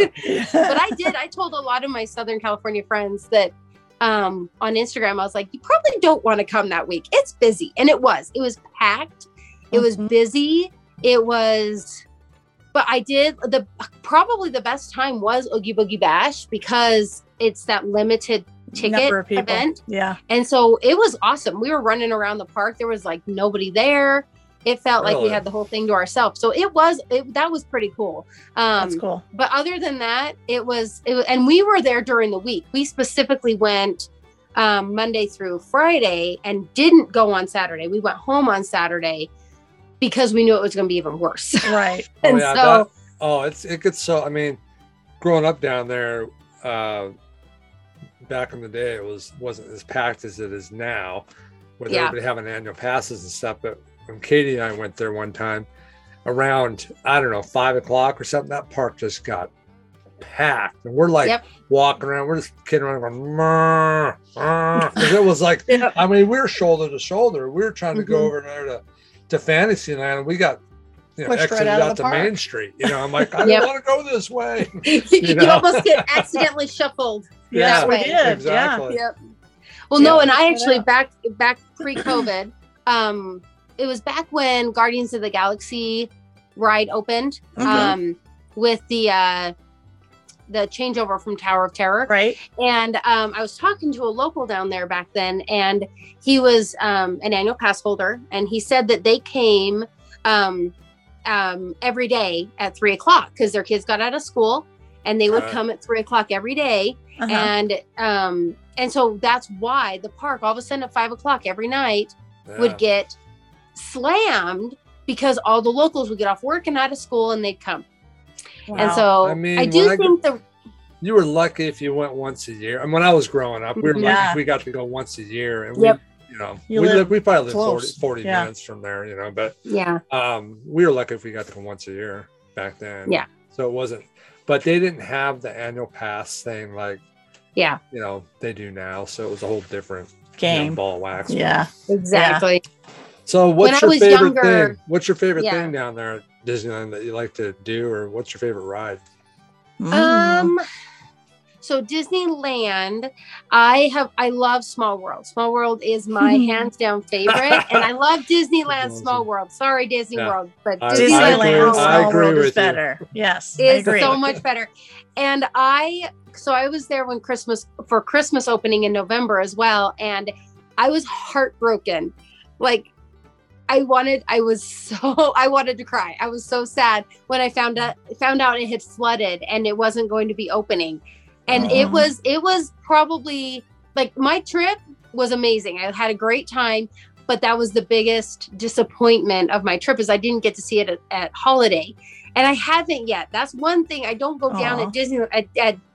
But I told a lot of my Southern California friends that on Instagram, I was like, you probably don't want to come that week. It's busy. And it was packed. It was busy. But I did probably the best time was Oogie Boogie Bash, because it's that limited ticket event. Yeah. And so it was awesome. We were running around the park. There was like nobody there. It felt like we had the whole thing to ourselves. So that was pretty cool. That's cool. But other than that, it was, and we were there during the week. We specifically went Monday through Friday and didn't go on Saturday. We went home on Saturday, because we knew it was going to be even worse. Right. And it gets so, I mean, growing up down there, back in the day, wasn't as packed as it is now, with everybody having annual passes and stuff. But when Katie and I went there one time around, I don't know, 5 o'clock or something, that park just got packed. And we're like walking around, we're just kidding around going, because it was like, I mean, we were shoulder to shoulder. We were trying to go over there to Fantasyland, and we got exited right out to Main Street. I'm like, I don't want to go this way. You almost get accidentally shuffled. Yeah, we did. Exactly. Yeah. Yep. Well, no, and I actually back pre-COVID, it was back when Guardians of the Galaxy ride opened, with the changeover from Tower of Terror. Right. And I was talking to a local down there back then, and he was an annual pass holder. And he said that they came every day at 3 o'clock, because their kids got out of school, and they would come at 3 o'clock every day. And so that's why the park all of a sudden at 5 o'clock every night would get slammed, because all the locals would get off work and out of school, and they'd come. Wow. And so you were lucky if you went once a year. And when I was growing up, we were lucky if we got to go once a year. And we probably lived 40 minutes from there, but we were lucky if we got to go once a year back then. Yeah. So it wasn't, but they didn't have the annual pass thing like, they do now. So it was a whole different game, ball wax. Yeah, exactly. Yeah. So what's your favorite thing down there at Disneyland that you like to do, or what's your favorite ride? So Disneyland, I love Small World. Small World is my hands down favorite, and I love Disneyland Small World. Sorry, Disney World, but Disneyland Small World is better. Yes, it's so much better. And I was there when Christmas opening in November as well, and I was heartbroken. Like, I wanted to cry. I was so sad when I found out it had flooded and it wasn't going to be opening. And it was probably, like, my trip was amazing. I had a great time, but that was the biggest disappointment of my trip, is I didn't get to see it at Holiday. And I haven't yet. That's one thing. I don't go down at Disney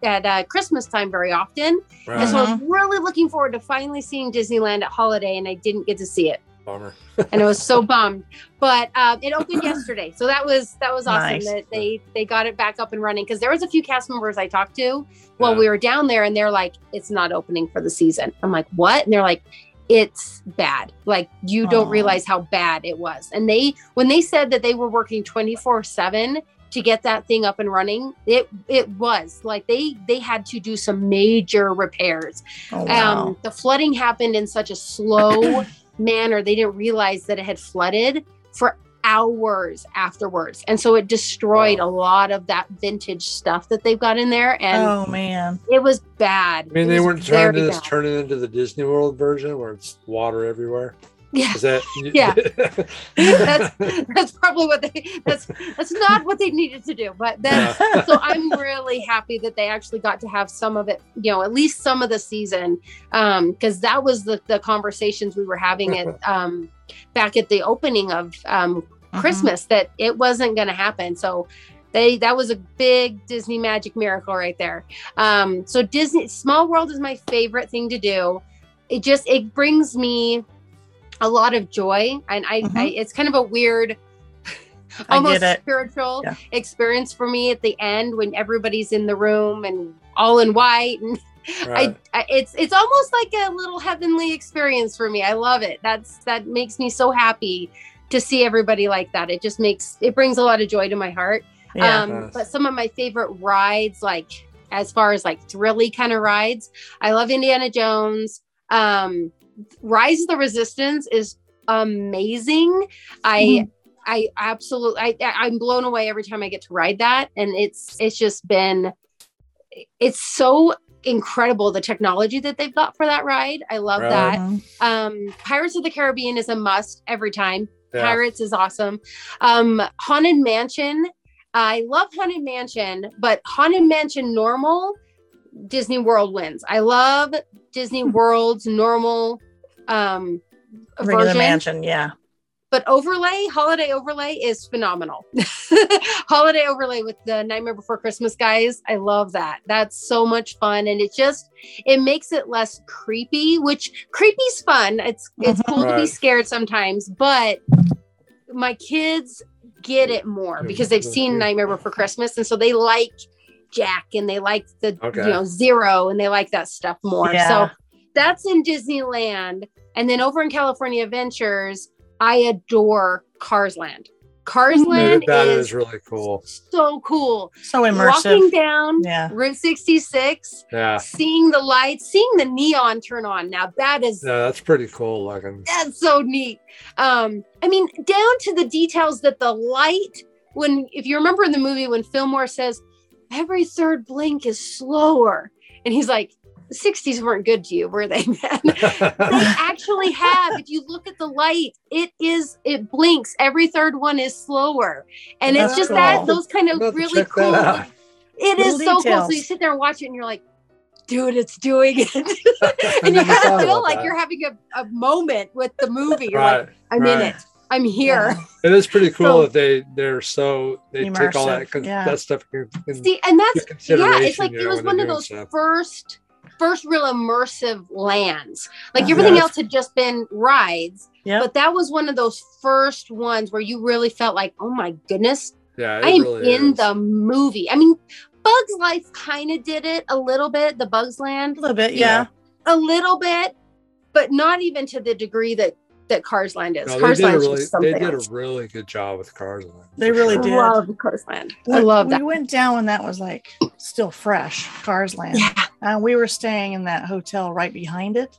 at Christmas time very often. Right. And so I was really looking forward to finally seeing Disneyland at Holiday, and I didn't get to see it. Bummer. And I was so bummed. But it opened yesterday, so that was awesome. Nice. That they got it back up and running, because there was a few cast members I talked to while we were down there, and they're like, it's not opening for the season. I'm like, what? And they're like, it's bad. Like, you don't realize how bad it was. And when they said that they were working 24/7 to get that thing up and running, it was like they had to do some major repairs. Oh, wow. The flooding happened in such a slow manner. They didn't realize that it had flooded for hours afterwards, and so it destroyed a lot of that vintage stuff that they've got in there. And oh man, it was bad. I mean, they weren't trying to turn it into the Disney World version where it's water everywhere. Yeah. Is that, yeah. That's probably what that's not what they needed to do, but that's, yeah. So I'm really happy that they actually got to have some of it, you know, at least some of the season. Cause that was the conversations we were having at, back at the opening of, Christmas, that it wasn't going to happen. So that was a big Disney magic miracle right there. So Disney Small World is my favorite thing to do. It brings me a lot of joy, and I it's kind of a weird, almost spiritual experience for me at the end when everybody's in the room and all in white, and it's almost like a little heavenly experience for me. I love it. That makes me so happy to see everybody like that. It just brings a lot of joy to my heart. Yeah, but some of my favorite rides, like as far as like thrilly kind of rides, I love Indiana Jones. Rise of the Resistance is amazing. I absolutely, I'm blown away every time I get to ride that. And it's so incredible, the technology that they've got for that ride. I love that. Pirates of the Caribbean is a must every time. Yeah. Pirates is awesome. Haunted Mansion. I love Haunted Mansion, but Haunted Mansion normal, Disney World wins. I love Disney World's normal version. Mansion, yeah. But Holiday Overlay is phenomenal. Holiday Overlay with the Nightmare Before Christmas guys, I love that. That's so much fun, and it makes it less creepy, which creepy's fun. It's cool to be scared sometimes, but my kids get it more because they've seen Nightmare Before Christmas, and so they like Jack and they like the Zero and they like that stuff more. So that's in Disneyland. And then over in California Adventures, I adore Cars Land. Cars Land is really cool. So cool. So immersive. Walking down Route 66, seeing the lights, seeing the neon turn on. Now that's pretty cool looking. That's so neat. I mean, down to the details that the light, if you remember in the movie when Fillmore says, every third blink is slower. And he's like, the 60s weren't good to you, were they, man? They actually have, if you look at the light, it blinks. Every third one is slower. And that's cool. That, those kind of really cool. It is so cool. So you sit there and watch it and you're like, dude, it's doing it. And you kind of feel like you're having a moment with the movie. You're like, I'm in it. I'm here. Yeah. It is pretty cool that they immersive. Take all that that stuff. And that's it's like it was one of those first real immersive lands. Like everything else had just been rides, but that was one of those first ones where you really felt like, oh my goodness, I'm really in the movie. I mean, Bugs Life kind of did it a little bit, the Bugs Land, a little bit, a little bit, but not even to the degree that Cars Land is. They did a really good job with Cars Land. They really did. I love Cars Land. I love that. We went down when that was like still fresh, Cars Land. Yeah. And we were staying in that hotel right behind it.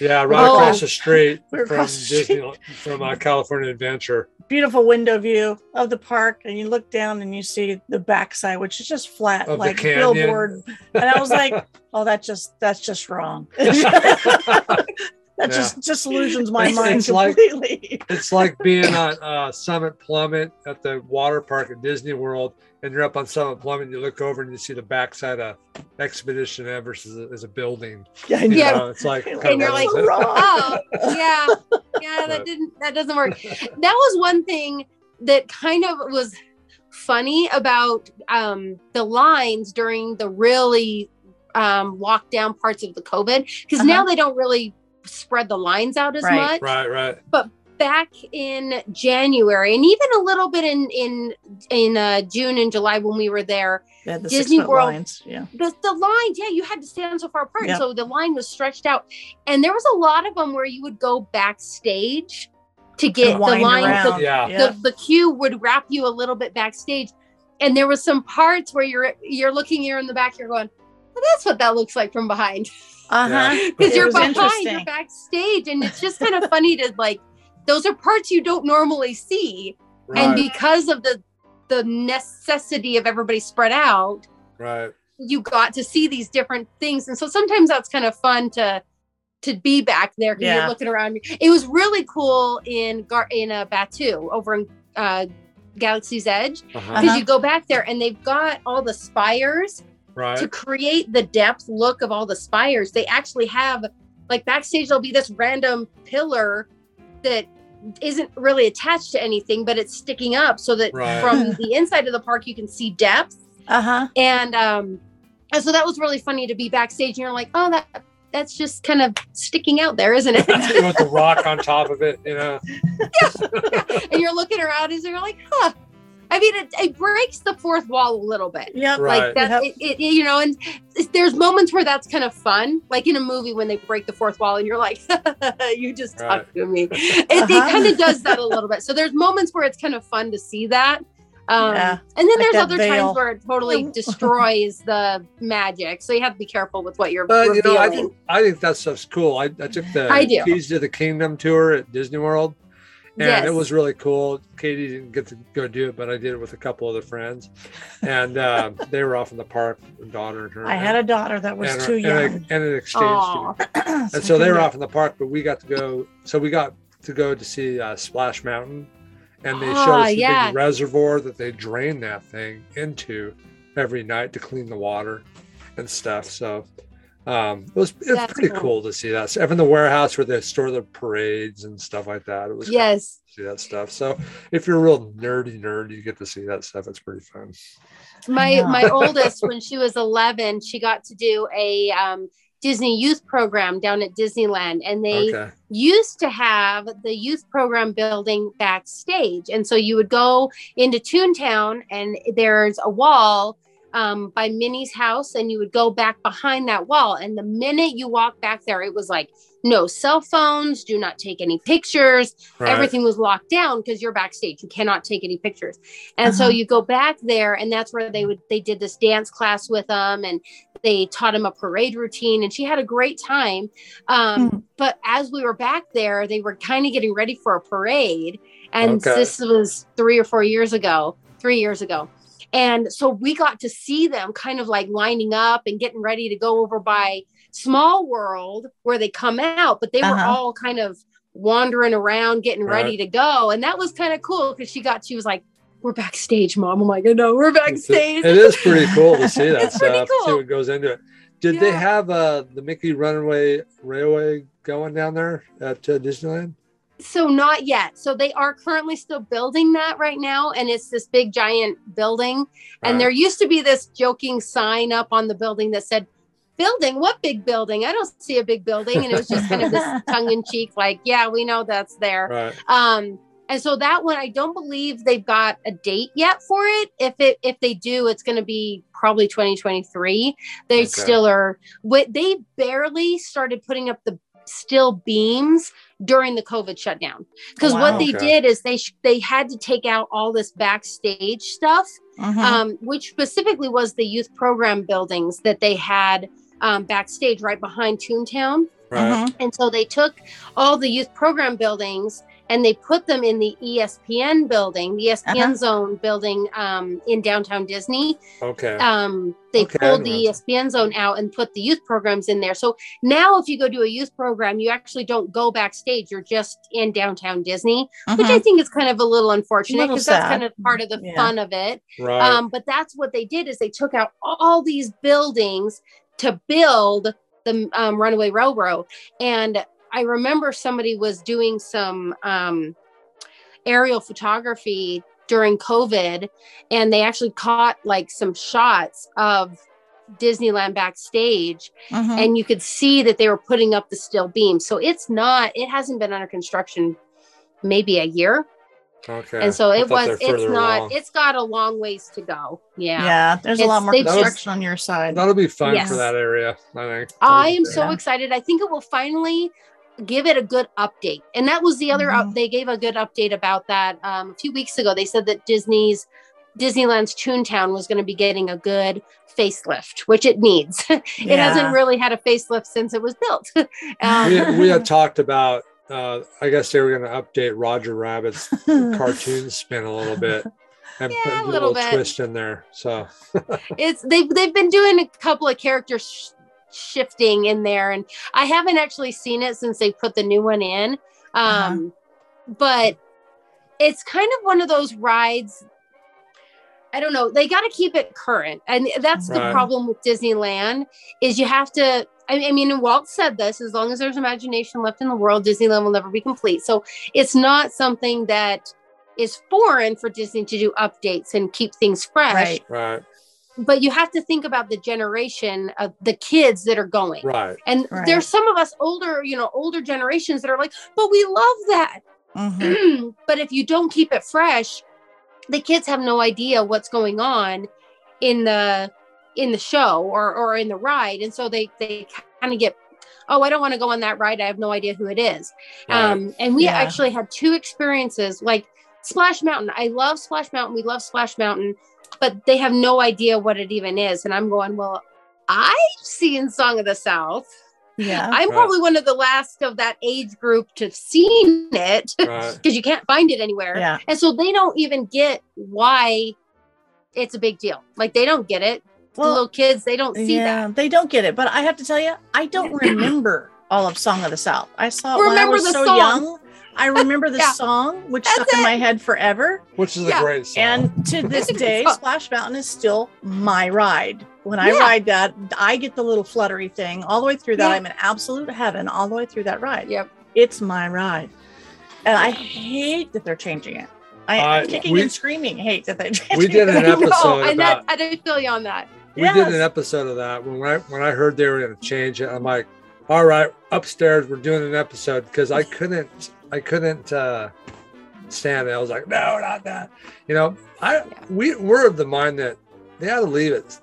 Yeah, across the street from California Adventure. Beautiful window view of the park, and you look down and you see the backside, which is just flat, of like billboard. And I was like, oh, that's just wrong. That just illusions my mind completely. It's like being on Summit Plummet at the water park at Disney World, and you're up on Summit Plummet, and you look over and you see the backside of Expedition Everest is a building. Yeah, it's like, and you're like, oh, yeah, that doesn't work. That was one thing that kind of was funny about the lines during the really lockdown parts of the COVID, because now they don't really spread the lines out as much. Right. But back in January, and even a little bit in June and July when we were there, the Disney World lines, the lines, you had to stand so far apart. Yep. So the line was stretched out, and there was a lot of them where you would go backstage to get the line. The queue would wrap you a little bit backstage, and there was some parts where you're looking, you're in the back, you're going, well, that's what that looks like from behind. Because you're behind, you're backstage, and it's just kind of funny to like, those are parts you don't normally see, and because of the necessity of everybody spread out, you got to see these different things, and so sometimes that's kind of fun to to be back there because you're looking around. It was really cool in Batu over in Galaxy's Edge because you go back there and they've got all the spires to create the depth look of all the spires. They actually have, like, backstage there'll be this random pillar that isn't really attached to anything, but it's sticking up so that from the inside of the park you can see depth. And so that was really funny to be backstage and you're like, oh, that's just kind of sticking out there, isn't it? You want the rock on top of it, you know? And you're looking around and you're like, huh. I mean, it breaks the fourth wall a little bit. Like that, you know, and there's moments where that's kind of fun. Like in a movie when they break the fourth wall and you're like, you just talked to me. It kind of does that a little bit. So there's moments where it's kind of fun to see that. And then like there's other times where it totally destroys the magic. So you have to be careful with what you're revealing. You know, I think that stuff's cool. I took the Keys to the Kingdom tour at Disney World. And it was really cool. Katie didn't get to go do it, but I did it with a couple other friends. And they were off in the park, daughter and her. I had a daughter that was too young. And an exchange student. And so they were off in the park, but we got to go. So we got to go to see Splash Mountain. And they showed us the big reservoir that they drain that thing into every night to clean the water and stuff. So it was pretty cool to see that. So even the warehouse where they store the parades and stuff like that. It was cool to see that stuff. So if you're a real nerdy nerd, you get to see that stuff. It's pretty fun. My oldest, when she was 11, she got to do a Disney youth program down at Disneyland. And they used to have the youth program building backstage. And so you would go into Toontown and there's a wall by Minnie's house, and you would go back behind that wall. And the minute you walk back there, it was like, no cell phones, do not take any pictures. Everything was locked down because you're backstage. You cannot take any pictures. And so you go back there, and that's where they did this dance class with them, and they taught him a parade routine, and she had a great time. But as we were back there, they were kind of getting ready for a parade. And this was 3 years ago. And so we got to see them kind of like lining up and getting ready to go over by Small World where they come out, but they were all kind of wandering around getting ready to go. And that was kind of cool because she was like, we're backstage, Mom. I'm like, no, we're backstage. It is pretty cool to see that stuff, cool. See what goes into it. Did they have the Mickey Runaway Railway going down there at Disneyland? So not yet. So they are currently still building that right now. And it's this big, giant building. And there used to be this joking sign up on the building that said, building? What big building? I don't see a big building. And it was just kind of this tongue-in-cheek, like, yeah, we know that's there. And so that one, I don't believe they've got a date yet for it. If they do, it's going to be probably 2023. They still are. They barely started putting up the still beams during the COVID shutdown. Because what they did is they had to take out all this backstage stuff, which specifically was the youth program buildings that they had backstage right behind Toontown. And so they took all the youth program buildings and they put them in the ESPN building, the ESPN zone building in downtown Disney. They pulled the ESPN zone out and put the youth programs in there. So now if you go do a youth program, you actually don't go backstage. You're just in downtown Disney, which I think is kind of a little unfortunate because that's kind of part of the fun of it. But that's what they did is they took out all these buildings to build the Runaway Railroad. And I remember somebody was doing some aerial photography during COVID, and they actually caught like some shots of Disneyland backstage, and you could see that they were putting up the steel beam. So it hasn't been under construction maybe a year. And so it's got a long ways to go. There's a lot more construction on your side. That'll be fun for that area, I think. I am so excited. I think it will finally give it a good update. And that was the other they gave a good update about that a few weeks ago. They said that Disneyland's Toontown was going to be getting a good facelift, which it needs. It hasn't really had a facelift since it was built. We had talked about I guess they were going to update Roger Rabbit's cartoon spin a little bit and put a little twist in there. So they've been doing a couple of character shifting in there. And I haven't actually seen it since they put the new one in. But it's kind of one of those rides. I don't know. They got to keep it current. And that's the problem with Disneyland is you have to, I mean, and Walt said this, as long as there's imagination left in the world, Disneyland will never be complete. So it's not something that is foreign for Disney to do updates and keep things fresh. Right. But you have to think about the generation of the kids that are going. Right. There's some of us older, you know, older generations that are like, but we love that. But if you don't keep it fresh, the kids have no idea what's going on in the show or in the ride. And so they kind of get, oh, I don't want to go on that ride. I have no idea who it is. And we actually had two experiences like Splash Mountain. I love Splash Mountain. We love Splash Mountain, but they have no idea what it even is. And I'm going, well, I've seen Song of the South. I'm probably one of the last of that age group to have seen it because you can't find it anywhere. And so they don't even get why it's a big deal. Like they don't get it. Well, the little kids, they don't see that. They don't get it. But I have to tell you, I don't remember all of Song of the South. I saw it when I was so young. I remember the song, which stuck in my head forever. Which is a great song. And to this day, Splash Mountain is still my ride. When I ride that, I get the little fluttery thing all the way through that. I'm in absolute heaven all the way through that ride. It's my ride. And I hate that they're changing it. I'm kicking and screaming hate that they're changing it. We did an episode I did feel you on that. We did an episode of that. When I heard they were going to change it, I'm like, all right, upstairs, we're doing an episode because I couldn't stand it. I was like, no, not that. You know, we're of the mind that they ought to leave it.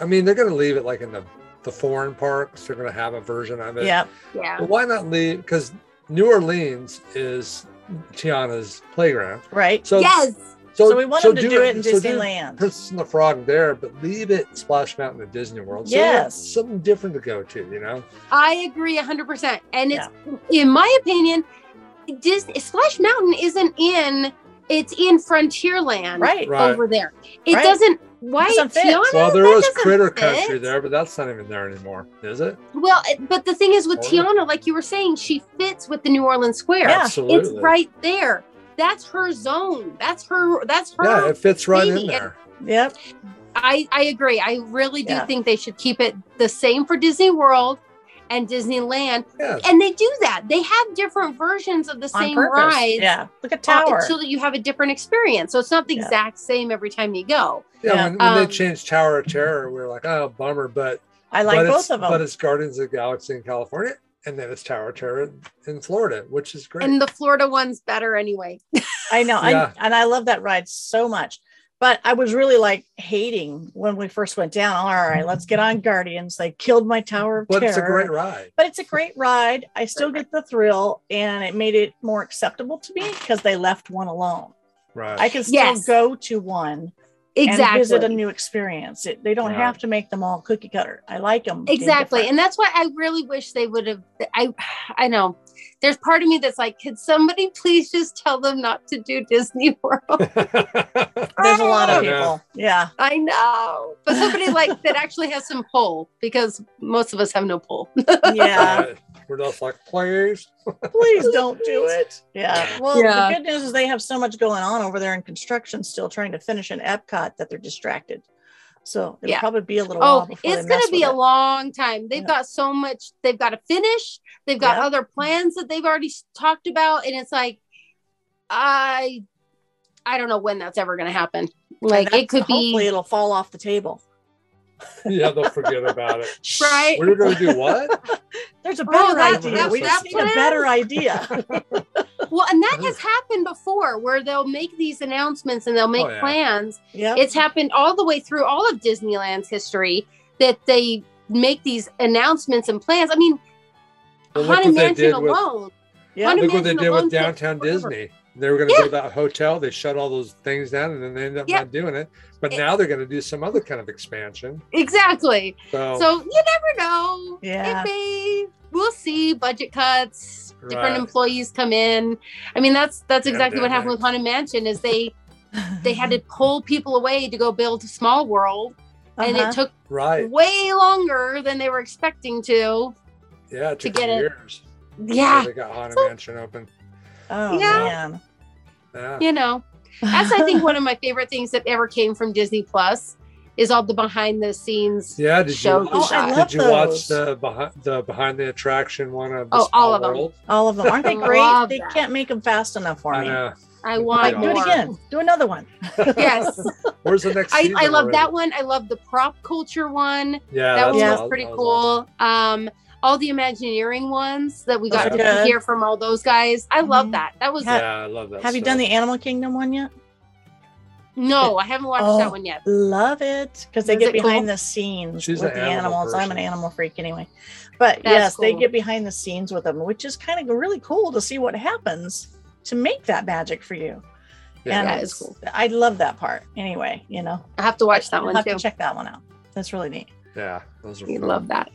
I mean, they're going to leave it like in the foreign parks. They're going to have a version of it. But why not leave? Because New Orleans is Tiana's playground. So we want them to do it in Disneyland. Princess and the Frog there, but leave it Splash Mountain at Disney World. So something different to go to, you know? I agree 100%. And it's, in my opinion, Splash Mountain isn't in, it's in Frontierland over there. It doesn't, why? Tiana, well, there was Critter Country there, but that's not even there anymore, is it? Well, but the thing is with Tiana, like you were saying, she fits with the New Orleans Square. Yeah. Absolutely. It's right there. That's her zone. That's her. Yeah, it fits right in there. Yep. I agree. I really do think they should keep it the same for Disney World and Disneyland. Yeah. And they do that. They have different versions of the same rides. Yeah. Look at Tower. So that you have a different experience. So it's not the exact same every time you go. Yeah. When they changed Tower of Terror, we were like, oh, bummer. But I like both of them. But it's Guardians of the Galaxy in California. And then it's Tower of Terror in Florida, which is great. And the Florida one's better anyway. I know. Yeah. And I love that ride so much. But I was really like hating when we first went down. All right, let's get on Guardians. They killed my Tower of Terror. It's a great ride. But it's a great ride. I still get the thrill. And it made it more acceptable to me because they left one alone. Right. I can still go to one. Exactly. And visit a new experience. They don't have to make them all cookie cutter. I like them. Exactly. And that's why I really wish they would have. I know there's part of me that's like, could somebody please just tell them not to do Disney World? There's a lot of people. Yeah. I know. But somebody like that actually has some pull because most of us have no pull. We're just like, please don't do it. Yeah. Well, the good news is they have so much going on over there in construction, still trying to finish an Epcot that they're distracted. So it'll probably be a little while before it's going to be a long time. They've got so much they've got to finish. They've got other plans that they've already talked about. And it's like, I don't know when that's ever going to happen. Like it could be. Hopefully it'll fall off the table. Yeah, they'll forget about it. Right? We're going to do what? There's a better idea. We just need a better idea. Well, and that has happened before where they'll make these announcements and they'll make plans. Yep. It's happened all the way through all of Disneyland's history that they make these announcements and plans. I mean, Haunted Mansion alone. Look what they did with Downtown Disney. They were going to build that hotel. They shut all those things down, and then they ended up not doing it. But now they're going to do some other kind of expansion. Exactly. So you never know. Yeah. We'll see. Budget cuts. Different employees come in. I mean, that's exactly what happened with Haunted Mansion. Is they had to pull people away to go build Small World, and it took way longer than they were expecting to. Yeah, it took to get years. Yeah, they got Haunted Mansion open. Oh yeah. Man, yeah. You know, that's I think one of my favorite things that ever came from Disney Plus is all the behind the scenes. Yeah, did you watch the behind the attraction one of the all of them? Aren't they great? They can't make them fast enough for me. I want like, do it again. Do another one. Yes. Where's the next season? I love that one. I love the prop culture one. Yeah, that one was pretty cool. All the Imagineering ones that we got to hear from all those guys. I love that. That was I love that. Have you done the Animal Kingdom one yet? No, I haven't watched that one yet. Love it because they get behind the scenes with the animals. Person. I'm an animal freak anyway, but they get behind the scenes with them, which is kind of really cool to see what happens to make that magic for you. Yeah, and that is cool. I love that part. Anyway, you know, I have to watch that one too. To check that one out. That's really neat. Yeah, those are. You love that.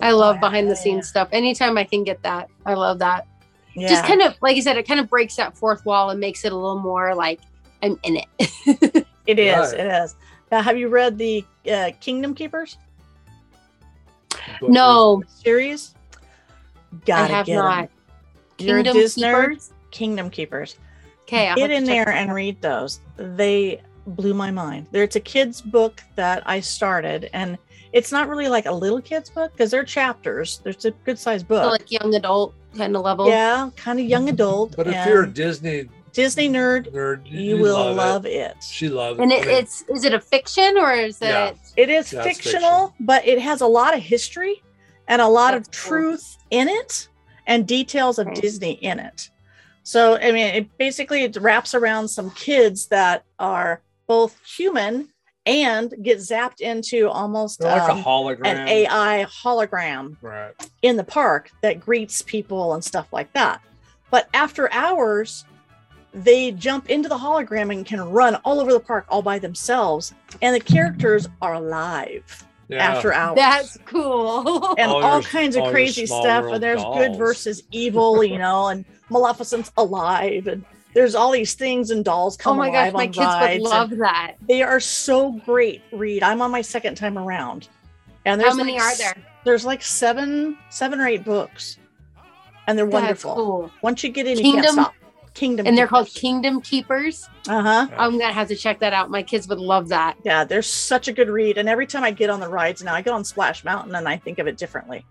I love behind the scenes stuff. Anytime I can get that, I love that. Yeah. Just kind of like you said, it kind of breaks that fourth wall and makes it a little more like I'm in it. It is. Right. It is. Now, have you read the Kingdom Keepers? No series. Gotta I have get not. Kingdom Keepers. Kingdom Keepers. Okay, I'll get in there and read those. They blew my mind. It's a kid's book that I started, and it's not really like a little kid's book because they're chapters. There's a good sized book, so like young adult kind of level. Yeah, kind of young adult. But if you're a Disney nerd, you will love it. She loves it. And is it a fiction or is it? Yeah. It is fictional, but it has a lot of history and a lot of truth in it, and details of Disney in it. So, I mean, it basically wraps around some kids that are both human and get zapped into almost like a hologram. An AI hologram in the park that greets people and stuff like that. But after hours, they jump into the hologram and can run all over the park all by themselves. And the characters are alive. Yeah. After hours, that's cool, and all kinds of crazy stuff. And there's good versus evil, you know, and Maleficent's alive, and there's all these things, and dolls come alive. Oh my gosh, my kids would love that. They are so great. Read. I'm on my second time around, and there's how many are there? There's like seven or eight books, and they're wonderful. Cool. Once you get in, you can't stop. Kingdom and they're called Kingdom Keepers. I'm gonna have to check that out. My kids would love that. Yeah, they're such a good read. And every time I get on the rides now, I go on Splash Mountain and I think of it differently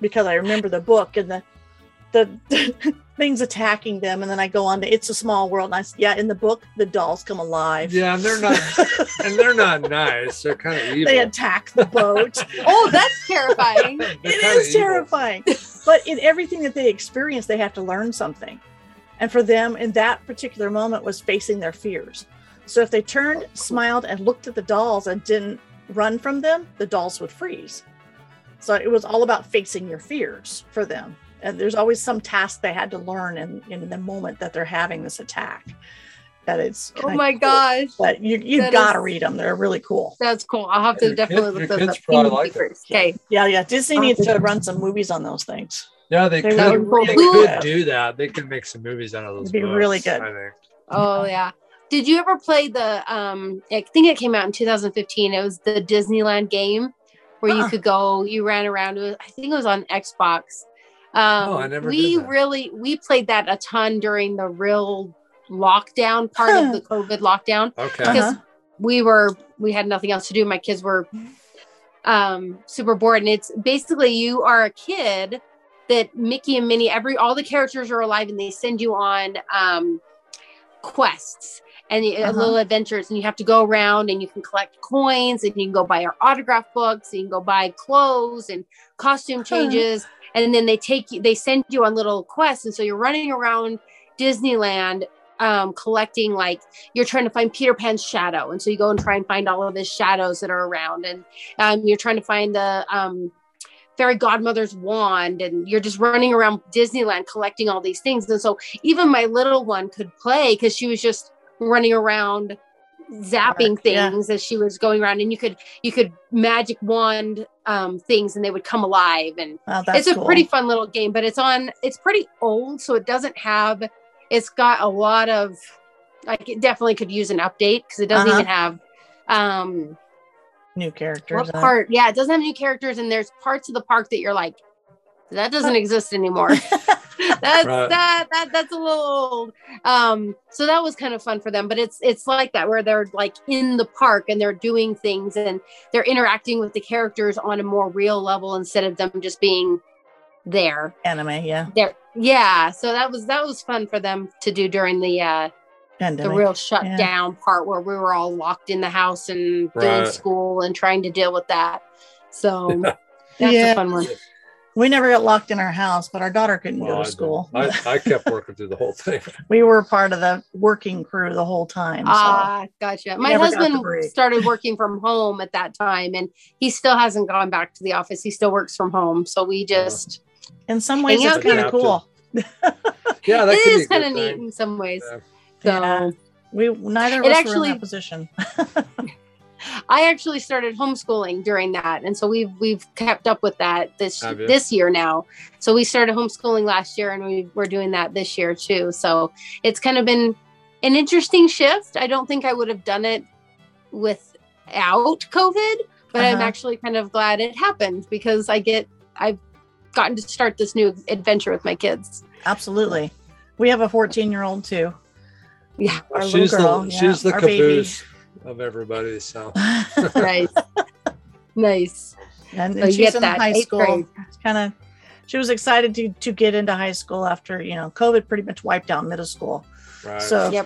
because I remember the book and the things attacking them. And then I go on to It's a Small World. And in the book, the dolls come alive. Yeah, and they're not nice. They're kind of evil. They attack the boat. Oh, that's terrifying. It is terrifying. But in everything that they experience, they have to learn something. And for them, in that particular moment, was facing their fears. So if they turned, smiled, and looked at the dolls and didn't run from them, the dolls would freeze. So it was all about facing your fears for them. And there's always some task they had to learn in the moment that they're having this attack. That it's gosh! But you've got to read them. They're really cool. That's cool. I'll have to definitely look those up. Kingdom Keepers. Okay. Yeah. Disney needs to run some movies on those things. Yeah, they could do that. They could make some movies out of those. It'd be really good. I think. Oh yeah. Did you ever play the? I think it came out in 2015. It was the Disneyland game where you could go. You ran around. I think it was on Xbox. I never. We played that a ton during the real lockdown part of the COVID lockdown. Okay. Because we had nothing else to do. My kids were super bored, and it's basically you are a kid. That Mickey and Minnie, all the characters are alive, and they send you on quests and little adventures, and you have to go around, and you can collect coins, and you can go buy your autograph books, and you can go buy clothes and costume changes, and then they send you on little quests, and so you're running around Disneyland collecting, like you're trying to find Peter Pan's shadow, and so you go and try and find all of his shadows that are around, and you're trying to find the fairy godmother's wand, and you're just running around Disneyland collecting all these things. And so even my little one could play because she was just running around zapping things as she was going around, and you could magic wand things and they would come alive. And it's a pretty fun little game, but it's pretty old, so it's got a lot of, like, it definitely could use an update because it doesn't even have new characters. What part? Yeah, it doesn't have new characters, and there's parts of the park that you're like, that doesn't exist anymore. That's a little old. So that was kind of fun for them. But it's like that, where they're like in the park and they're doing things and they're interacting with the characters on a more real level instead of them just being there. Anime, yeah. Yeah. So that was fun for them to do during the real shutdown part where we were all locked in the house and doing school and trying to deal with that. So that's a fun one. We never got locked in our house, but our daughter couldn't go to school. I kept working through the whole thing. We were part of the working crew the whole time. Gotcha. My husband started working from home at that time, and he still hasn't gone back to the office. He still works from home. So we just... In some ways, it's kind of cool. Yeah, that is kind of neat in some ways. Yeah. So yeah. Neither of us were in that position. I actually started homeschooling during that. And so we've kept up with that this year now. So we started homeschooling last year and we're doing that this year too. So it's kind of been an interesting shift. I don't think I would have done it without COVID, but I'm actually kind of glad it happened because I've gotten to start this new adventure with my kids. Absolutely. We have a 14-year-old too. Yeah. She's the caboose. Baby. Of everybody, so nice. And she's in high school. She was excited to get into high school after COVID pretty much wiped out middle school. Right. So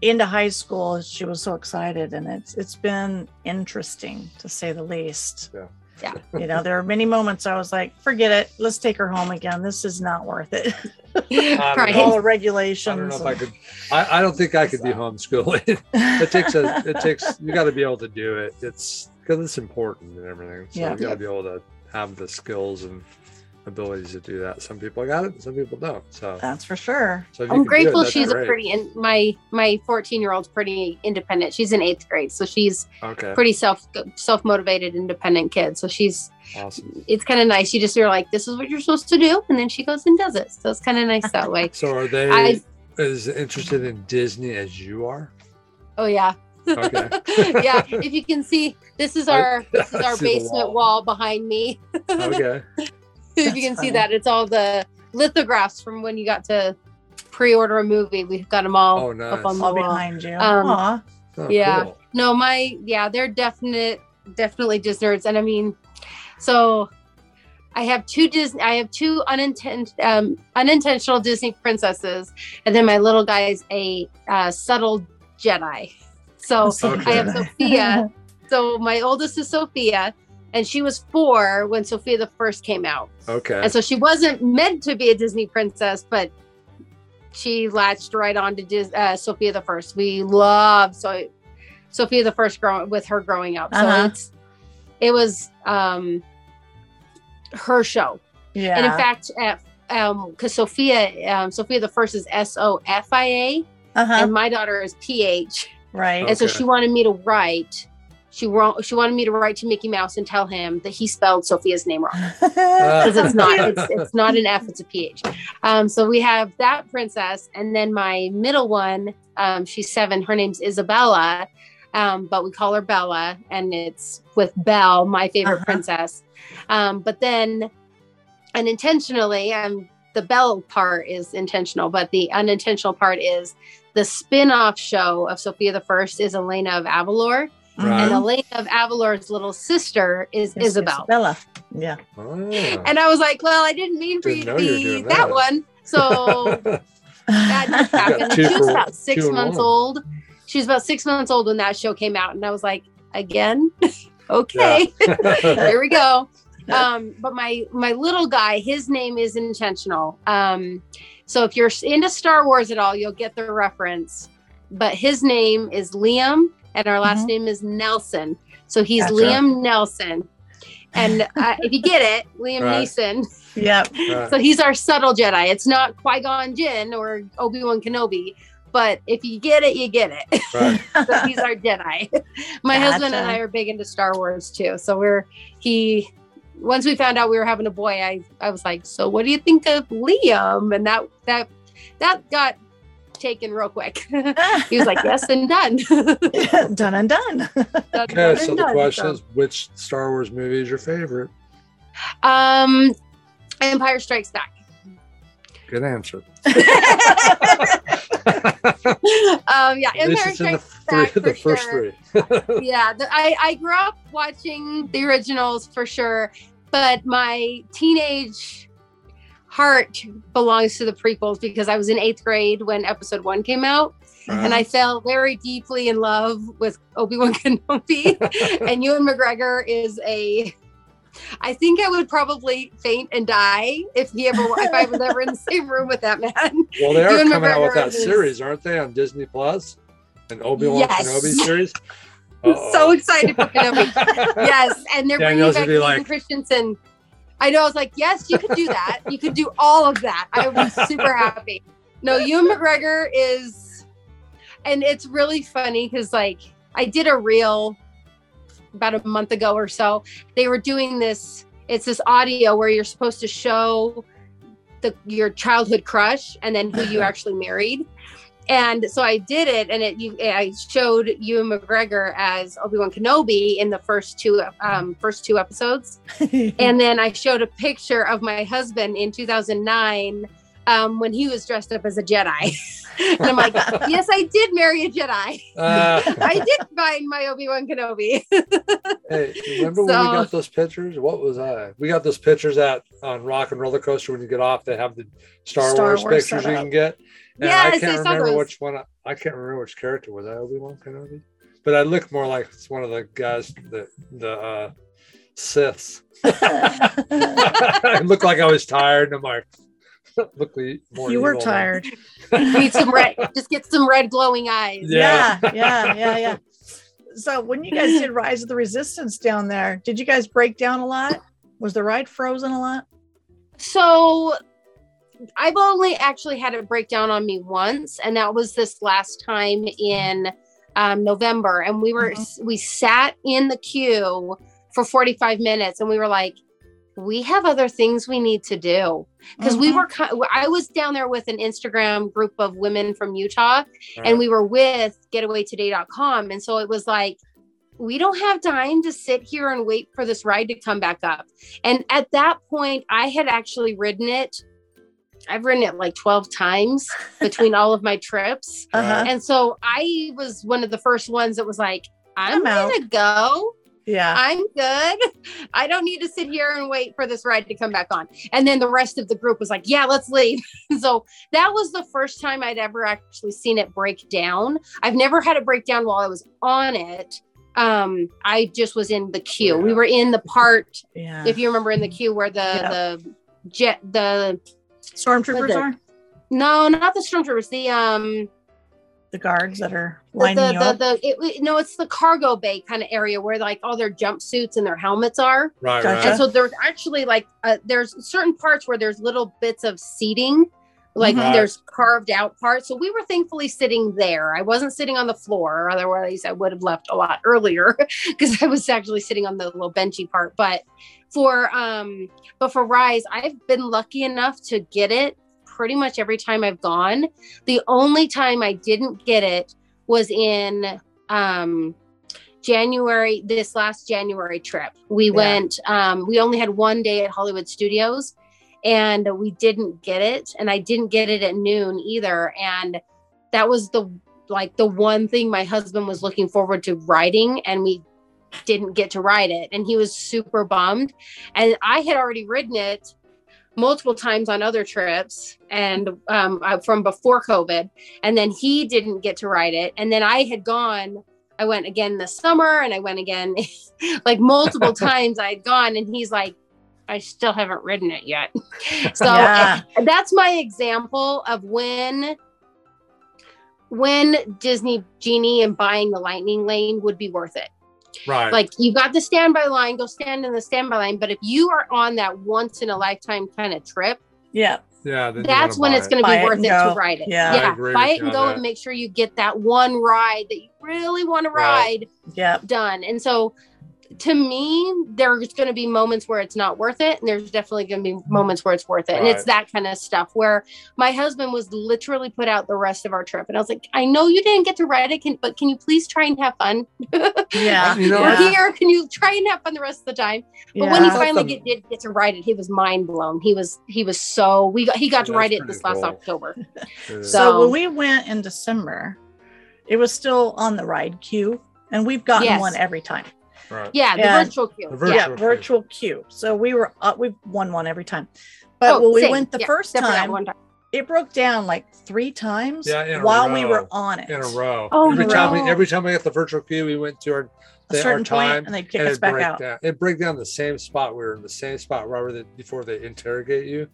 into high school, she was so excited, and it's been interesting to say the least. Yeah. There are many moments I was like, "Forget it. Let's take her home again. This is not worth it." All the regulations. I don't know if I could. I don't think I could do homeschooling. You got to be able to do it. It's because it's important and everything. So you got to be able to have the skills and abilities to do that. Some people got it, some people don't. So that's for sure. So I'm grateful she's my 14-year-old's pretty independent. She's in 8th grade, so she's pretty self-motivated, independent kid. So she's awesome. It's kind of nice. You're like, this is what you're supposed to do, and then she goes and does it. So it's kind of nice that way. So are they as interested in Disney as you are? Oh yeah. Okay. Yeah, if you can see, this is our basement wall behind me. Okay. If you can see that, it's all the lithographs from when you got to pre-order a movie. We've got them all up on the wall behind you. Cool. No, they're definitely Disney nerds, and I mean, so I have two unintentional Disney princesses, and then my little guy is a subtle Jedi. I have Sophia. So my oldest is Sophia. And she was 4 when Sophia the First came out. Okay. And so she wasn't meant to be a Disney princess, but she latched right on to Sophia the First. We loved Sophia the First with her growing up. So it was her show. Yeah. And in fact, because Sophia the First is SOFIA, and my daughter is PH. Right. And so she wanted me to write. She wanted me to write to Mickey Mouse and tell him that he spelled Sophia's name wrong because it's not an F, it's a PH. So we have that princess, and then my middle one, she's 7. Her name's Isabella, but we call her Bella, and it's with Belle, my favorite princess. But then, unintentionally, the Belle part is intentional, but the unintentional part is the spin-off show of Sophia the First is Elena of Avalor. Right. And Elena of Avalor's little sister is Isabella. Yeah. Oh. And I was like, well, I didn't mean for you to be that one. So that just happened. She was about 6 months old. She was about 6 months old when that show came out. And I was like, again? Okay. Here we go. But my little guy, his name is intentional. So if you're into Star Wars at all, you'll get the reference. But his name is Liam. And our last name is Nelson. So he's Liam Nelson. And if you get it, Liam Neeson. Yeah. Right. So he's our subtle Jedi. It's not Qui-Gon Jinn or Obi-Wan Kenobi. But if you get it, you get it. Right. So he's our Jedi. My husband and I are big into Star Wars too. So once we found out we were having a boy, I was like, so what do you think of Liam? And that got taken real quick. He was like, yes, and done. Done and done. Okay, so the question is, which Star Wars movie is your favorite? Empire Strikes Back. Good answer. Yeah, Empire Strikes Back for the first sure. Three. Yeah, I grew up watching the originals for sure, but my teenage heart belongs to the prequels because I was in 8th grade when episode 1 came out. Uh-huh. And I fell very deeply in love with Obi-Wan Kenobi. And Ewan McGregor is I think I would probably faint and die if I was ever in the same room with that man. Well, they are coming out with that series, aren't they, on Disney Plus? An Obi-Wan Kenobi series? Uh-oh. I'm so excited for Kenobi. Yes, and they're bringing back Hayden Christensen. I know, I was like, yes, you could do that. You could do all of that. I would be super happy. No, Ewan McGregor is, and it's really funny because, like, I did a reel about a month ago or so. They were doing this, it's this audio where you're supposed to show your childhood crush and then who you actually married. And so I did it, and I showed Ewan McGregor as Obi-Wan Kenobi in the first two episodes. And then I showed a picture of my husband in 2009 when he was dressed up as a Jedi. And I'm like, yes, I did marry a Jedi. I did find my Obi-Wan Kenobi. Hey, remember when we got those pictures? What was I? We got those pictures on Rock and Roller Coaster. When you get off, they have the Star Wars pictures setup. You can get. And yes, I can't remember which one. I can't remember which character was I Obi-Wan Kenobi, but I look more like it's one of the guys the Siths. I look like I was tired. And I'm like, look more. You were tired. Need some red. Just get some red glowing eyes. Yeah. So when you guys did Rise of the Resistance down there, did you guys break down a lot? Was the ride frozen a lot? So I've only actually had a breakdown on me once, and that was this last time in November. And we sat in the queue for 45 minutes, and we were like, we have other things we need to do because I was down there with an Instagram group of women from Utah, and we were with GetawayToday.com, and so it was like, we don't have time to sit here and wait for this ride to come back up. And at that point, I had actually ridden it. I've ridden it like 12 times between all of my trips. Uh-huh. And so I was one of the first ones that was like, I'm going to go. Yeah, I'm good. I don't need to sit here and wait for this ride to come back on. And then the rest of the group was like, yeah, let's leave. So that was the first time I'd ever actually seen it break down. I've never had it break down while I was on it. I just was in the queue. Yeah. We were in the part, if you remember, in the queue where the stormtroopers are? No, not the stormtroopers. The guards that are lining you up. It's the cargo bay kind of area where like all their jumpsuits and their helmets are. Right. Gotcha. And so there's actually like there's certain parts where there's little bits of seating, like there's carved out parts. So we were thankfully sitting there. I wasn't sitting on the floor, otherwise I would have left a lot earlier because I was actually sitting on the little benchy part. But for Rise, I've been lucky enough to get it pretty much every time I've gone. The only time I didn't get it was in January, this last January trip. We went, we only had one day at Hollywood Studios and we didn't get it. And I didn't get it at noon either. And that was the one thing my husband was looking forward to riding, and we didn't get to ride it, and he was super bummed. And I had already ridden it multiple times on other trips and from before COVID, and then he didn't get to ride it. And then I went again this summer, and I went again like multiple times I'd gone, and he's like, I still haven't ridden it yet. So that's my example of when Disney Genie and buying the Lightning Lane would be worth it. Right. Like, you got the standby line, go stand in the standby line. But if you are on that once in a lifetime kind of trip, that's when it's going to be worth it to ride it. Yeah. Buy it and go and make sure you get that one ride that you really want to ride done. And so to me, there's going to be moments where it's not worth it. And there's definitely going to be moments where it's worth it. Right. And it's that kind of stuff where my husband was literally put out the rest of our trip. And I was like, I know you didn't get to ride it, but can you please try and have fun? Yeah. You know, yeah. Here, can you try and have fun the rest of the time? But yeah. When he finally did get to ride it, he was mind blown. He was so, he got to ride it this last October. So when we went in December, it was still on the ride queue. And we've gotten one every time. Right. Yeah, the virtual queue. Virtual queue. So we were we've won one every time. But when we went the first time, it broke down like three times while we were on it. In a row. Oh, every time we got the virtual queue, we went to our certain point, and they'd kick us back out. It break down the same spot. We were in the same spot, Robert, before they interrogate you.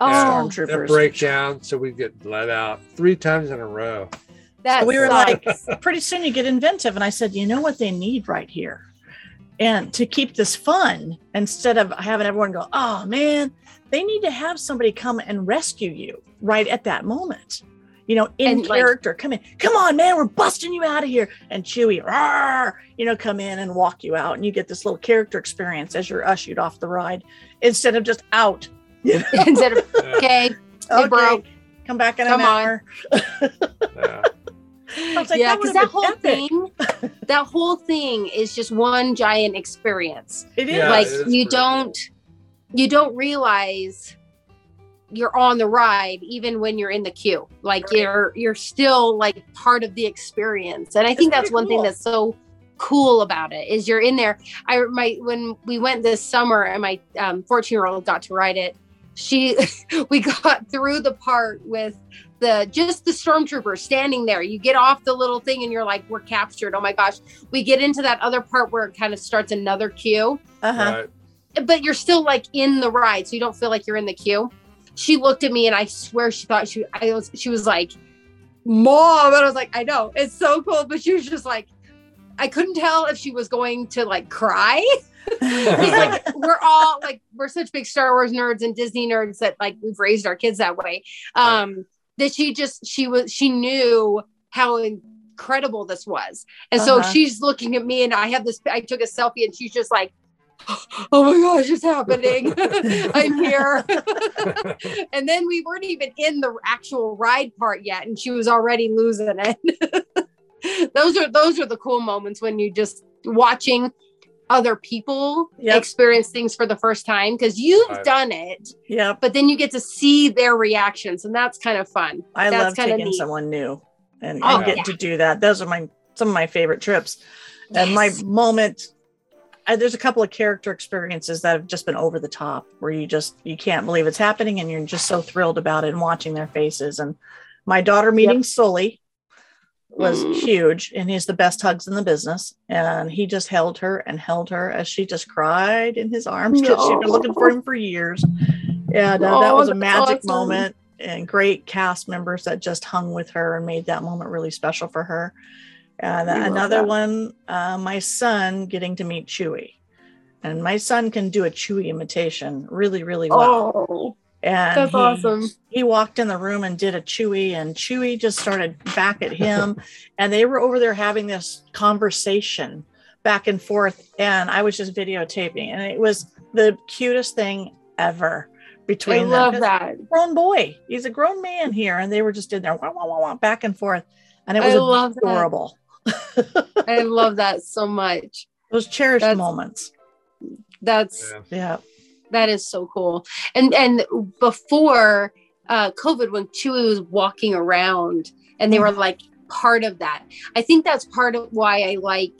Oh, stormtroopers. It break down, so we get let out 3 times in a row. So we were like, pretty soon you get inventive. And I said, you know what they need right here? And to keep this fun, instead of having everyone go, oh, man, they need to have somebody come and rescue you right at that moment. You know, in character, come in. Come on, man, we're busting you out of here. And Chewie, come in and walk you out. And you get this little character experience as you're ushered off the ride instead of just out. You know? Instead of, okay, bro, come back in an hour. Yeah. Like, because that whole thing is just one giant experience. It is. Yeah, like it is you don't realize you're on the ride even when you're in the queue. Like you're still like part of the experience. And I think that's one thing that's so cool about it is you're in there. When we went this summer and my 14-year-old got to ride it, we got through the part with the stormtrooper standing there. You get off the little thing and you're like, we're captured. Oh my gosh. We get into that other part where it kind of starts another queue. Uh-huh. Right. But you're still like in the ride, so you don't feel like you're in the queue. She looked at me and I swear she thought she was like, Mom. And I was like, I know, it's so cool. But she was just like, I couldn't tell if she was going to like cry. Because like we're all like we're such big Star Wars nerds and Disney nerds that like we've raised our kids that way. That she knew how incredible this was, and so she's looking at me, and I have this. I took a selfie, and she's just like, "Oh my gosh, it's happening! I'm here!" And then we weren't even in the actual ride part yet, and she was already losing it. Those are the cool moments when you just watching other people experience things for the first time because you've done it. Yeah. But then you get to see their reactions and that's kind of fun. I love taking someone new and get to do that. Those are some of my favorite trips. And my moment, there's a couple of character experiences that have just been over the top where you can't believe it's happening and you're just so thrilled about it and watching their faces. And my daughter meeting Sully was huge, and he's the best hugs in the business, and he just held her as she just cried in his arms because she'd been looking for him for years, and that was a magic moment, and great cast members that just hung with her and made that moment really special for her. And another one, my son getting to meet Chewie, and my son can do a Chewie imitation really, really well. And that's awesome. He walked in the room and did a Chewie, and Chewie just started back at him. And they were over there having this conversation back and forth. And I was just videotaping, and it was the cutest thing ever between them. I love that. He's a grown boy. He's a grown man here. And they were just in there, wah, wah, wah, wah, back and forth. And it was adorable. I love that so much. Those cherished moments. That is so cool. And before COVID, when Chewie was walking around and they were like part of that, I think that's part of why I like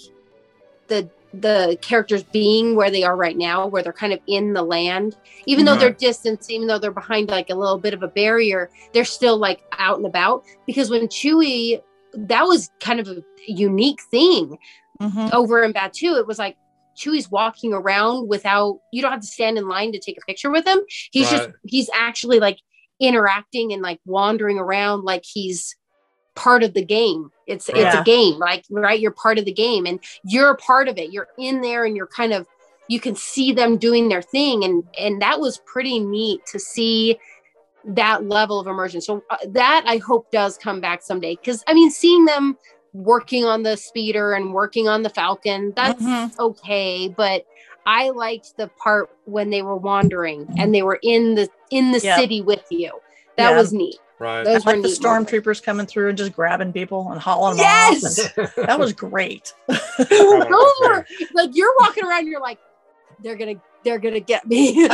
the characters being where they are right now, where they're kind of in the land, even though they're distanced, even though they're behind like a little bit of a barrier, they're still like out and about. Because when Chewie, that was kind of a unique thing over in Batuu. It was like, Chewie's walking around you don't have to stand in line to take a picture with him. He's he's actually like interacting and like wandering around like he's part of the game. It's a game, like, right? You're part of the game and you're a part of it. You're in there and you're kind of, you can see them doing their thing. And that was pretty neat to see that level of immersion. So that I hope does come back someday. Cause I mean, seeing them working on the speeder and working on the Falcon. That's okay. But I liked the part when they were wandering and they were in the city with you. That was neat. Right. Those were like the stormtroopers coming through and just grabbing people and hauling them off. And that was great. Like you're walking around and you're like, they're gonna get me.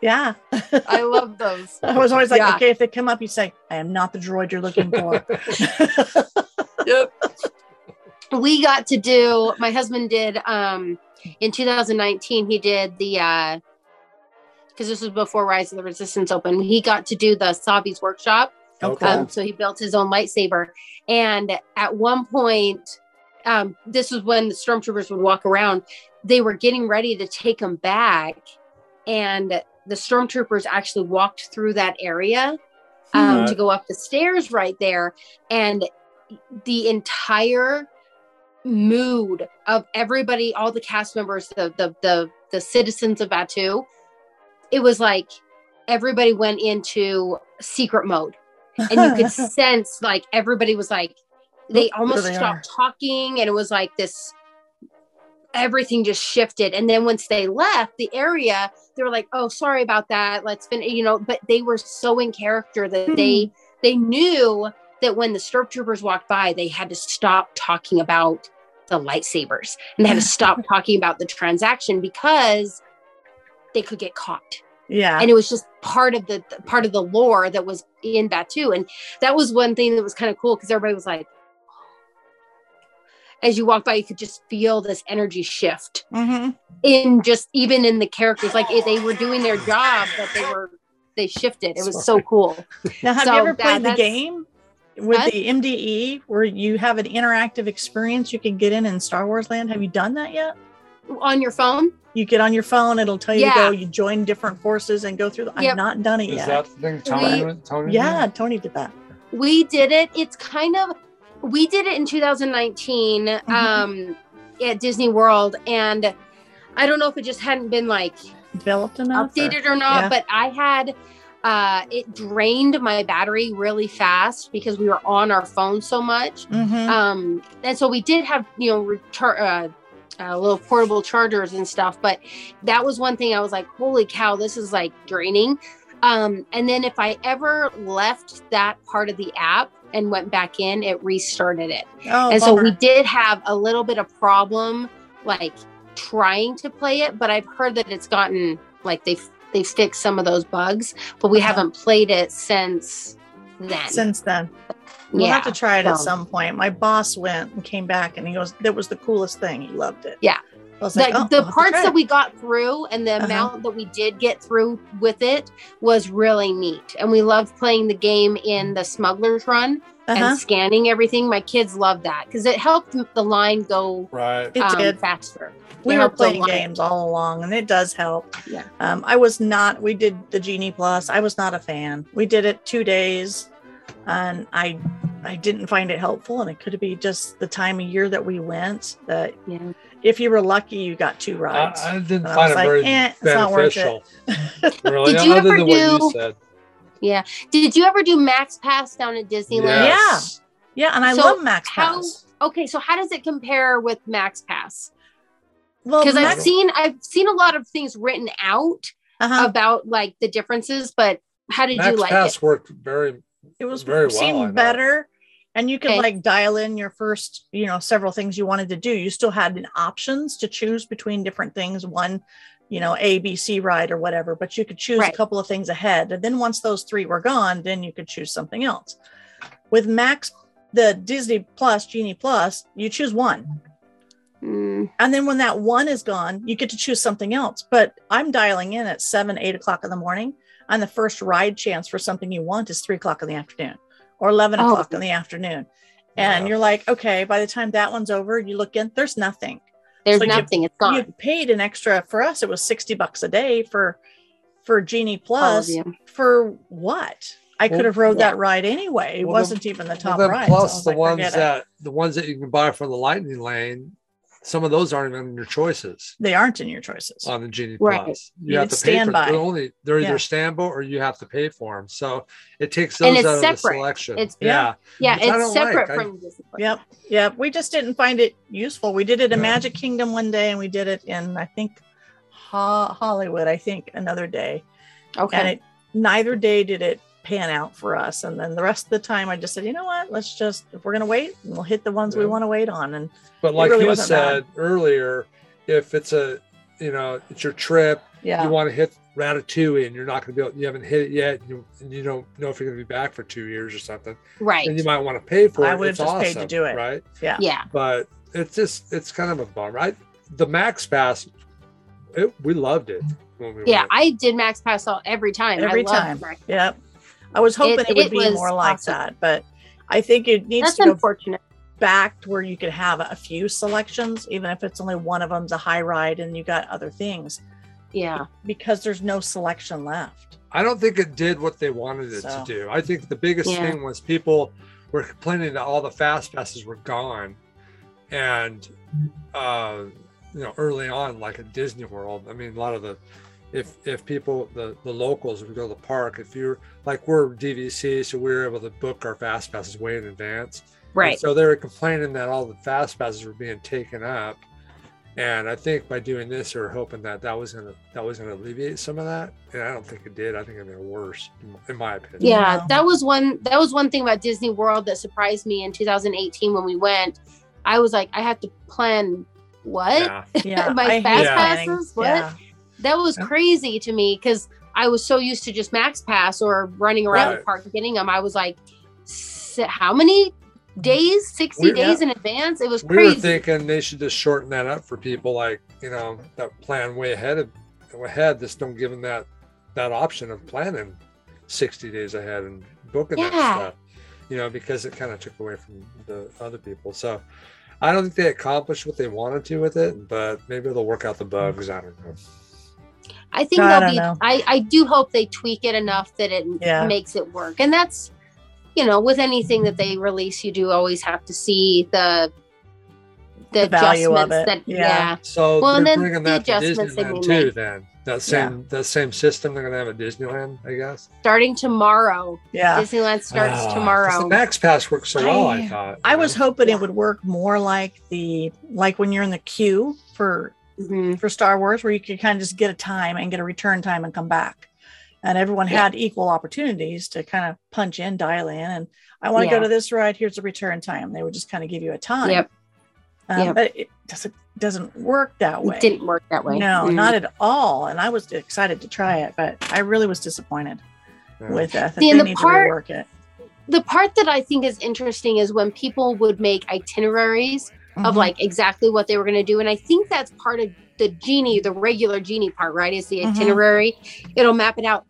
Yeah. I love those. I was always like, okay, if they come up, you say, I am not the droid you're looking for. Yep. We got to do, my husband did, in 2019, he did the, because this was before Rise of the Resistance opened, he got to do the Sabi's workshop. Okay. So he built his own lightsaber. And at one point, this was when the stormtroopers would walk around. They were getting ready to take him back. And the stormtroopers actually walked through that area to go up the stairs right there. And the entire mood of everybody, all the cast members, the citizens of Batuu, it was like everybody went into secret mode. And you could sense like everybody was like, they almost stopped talking. And it was like this, everything just shifted. And then once they left the area, they were like, oh, sorry about that. Let's finish, you know, but they were so in character that they knew that when the stormtroopers walked by, they had to stop talking about the lightsabers and they had to stop talking about the transaction because they could get caught. Yeah. And it was just part of the lore that was in Batuu. And that was one thing that was kind of cool because everybody was like, as you walk by, you could just feel this energy shift in just even in the characters, like they were doing their job, but they shifted. It was so cool. Now, have you ever played the game with the MDE where you have an interactive experience you can get in Star Wars Land? Have you done that yet? On your phone? You get on your phone, it'll tell you to go, you join different forces and go through them. I've not done it yet. Is that thing Tony? Yeah, Tony did that. We did it. It's kind of... We did it in 2019 at Disney World, and I don't know if it just hadn't been like developed enough, updated or not. Yeah. But I had it drained my battery really fast because we were on our phone so much, and so we did have little portable chargers and stuff. But that was one thing I was like, holy cow, this is like draining. And then if I ever left that part of the app and went back in, it restarted it. So we did have a little bit of problem, like trying to play it, but I've heard that it's gotten like they fixed some of those bugs, but we haven't played it since then. We'll have to try it at some point. My boss went and came back and he goes, that was the coolest thing. He loved it. Yeah. Like, the parts that we got through and the amount that we did get through with it was really neat. And we loved playing the game in the Smuggler's Run and scanning everything. My kids loved that because it helped the line go faster. We were playing games all along and it does help. Yeah. We did the Genie Plus. I was not a fan. We did it 2 days and I didn't find it helpful, and it could be just the time of year that we went that if you were lucky, you got 2 rides. I didn't find it very beneficial. Really, other than what you said. Yeah. Did you ever do Max Pass down at Disneyland? Yes. Yeah. Yeah. And I love Max Pass. So how does it compare with Max Pass? Well, because I've seen a lot of things written out about like the differences, but how did Max you like Pass it? Worked very It was very seemed well, better, and you could like dial in your first, several things you wanted to do. You still had options to choose between different things, one, A, B, C ride or whatever, but you could choose a couple of things ahead. And then once those 3 were gone, then you could choose something else. With Max, the Disney Plus, Genie Plus, you choose one. And then when that one is gone, you get to choose something else. But I'm dialing in at 7, 8 o'clock in the morning. And the first ride chance for something you want is 3 o'clock in the afternoon or 11 o'clock in the afternoon. And you're like, okay, by the time that one's over, you look in, there's nothing. There's nothing. It's gone. You paid an extra, for us, it was $60 a day for Genie Plus. For what? I could have rode that ride anyway. It wasn't even the top ride. Plus so the ones that you can buy from the Lightning Lane some of those aren't in your choices. They aren't in your choices on the Genie Plus. Right. You have to pay for them. They're either standby or you have to pay for them. So it takes those out of the selection. It's, it's separate from Disney. Yep. Yep. We just didn't find it useful. We did it in Magic Kingdom one day, and we did it in, I think, Hollywood, I think, another day. Okay. And neither day did it pan out for us. And then the rest of the time I just said, you know what, let's just, if we're going to wait, we'll hit the ones we want to wait on. And but like you said earlier, if it's it's your trip, you want to hit Ratatouille and you're not going to be able, you haven't hit it yet. You don't know if you're going to be back for 2 years or something. Right. And you might want to pay for it. I would have just paid to do it. Right. Yeah. Yeah. But it's just, it's kind of a bummer, right? The Max Pass, we loved it. When we went. I did Max Pass all every time. Every time. Yep. I was hoping it would be more like that, but I think it needs to go back to where you could have a few selections, even if it's only one of them's a high ride and you got other things. Yeah. Because there's no selection left. I don't think it did what they wanted it to do. I think the biggest thing was people were complaining that all the fast passes were gone. And, early on, like at Disney World, I mean, a lot of the, if people, the locals, if we go to the park, if you're like, we're DVC, so we're able to book our fast passes way in advance. Right. And so they were complaining that all the fast passes were being taken up. And I think by doing this, they were hoping that that was going to alleviate some of that. And I don't think it did. I think it made it worse, in my opinion. Yeah, that was one thing about Disney World that surprised me in 2018 when we went. I was like, I have to plan what? Yeah. My fast passes? What? Yeah. That was crazy to me because I was so used to just Max Pass or running around the park and getting them. I was like, how many days? 60 days in advance? It was crazy. We were thinking they should just shorten that up for people like, that plan way ahead. Just don't give them that option of planning 60 days ahead and booking that stuff, because it kind of took away from the other people. So I don't think they accomplished what they wanted to with it, but maybe they'll work out the bugs. I don't know. I think they'll be. I do hope they tweak it enough that it makes it work. And that's, with anything that they release, you do always have to see the value of it. So they're bringing that to Disneyland too. Then that same system they're going to have at Disneyland, I guess. Starting tomorrow. Yeah, Disneyland starts tomorrow. The Max Pass worked so well. I thought. I was hoping it would work more like when you're in the queue for. Mm-hmm. For Star Wars, where you could kind of just get a time and get a return time and come back, and everyone had equal opportunities to kind of punch in, dial in, and I want to go to this ride. Here's the return time. They would just kind of give you a time. Yep. But it doesn't work that way. It didn't work that way. No, not at all. And I was excited to try it, but I really was disappointed with that. They need to rework it. The part that I think is interesting is when people would make itineraries. Mm-hmm. Of like exactly what they were going to do. And I think that's part of the Genie, the regular Genie part, right? Is the itinerary. Mm-hmm. It'll map it out.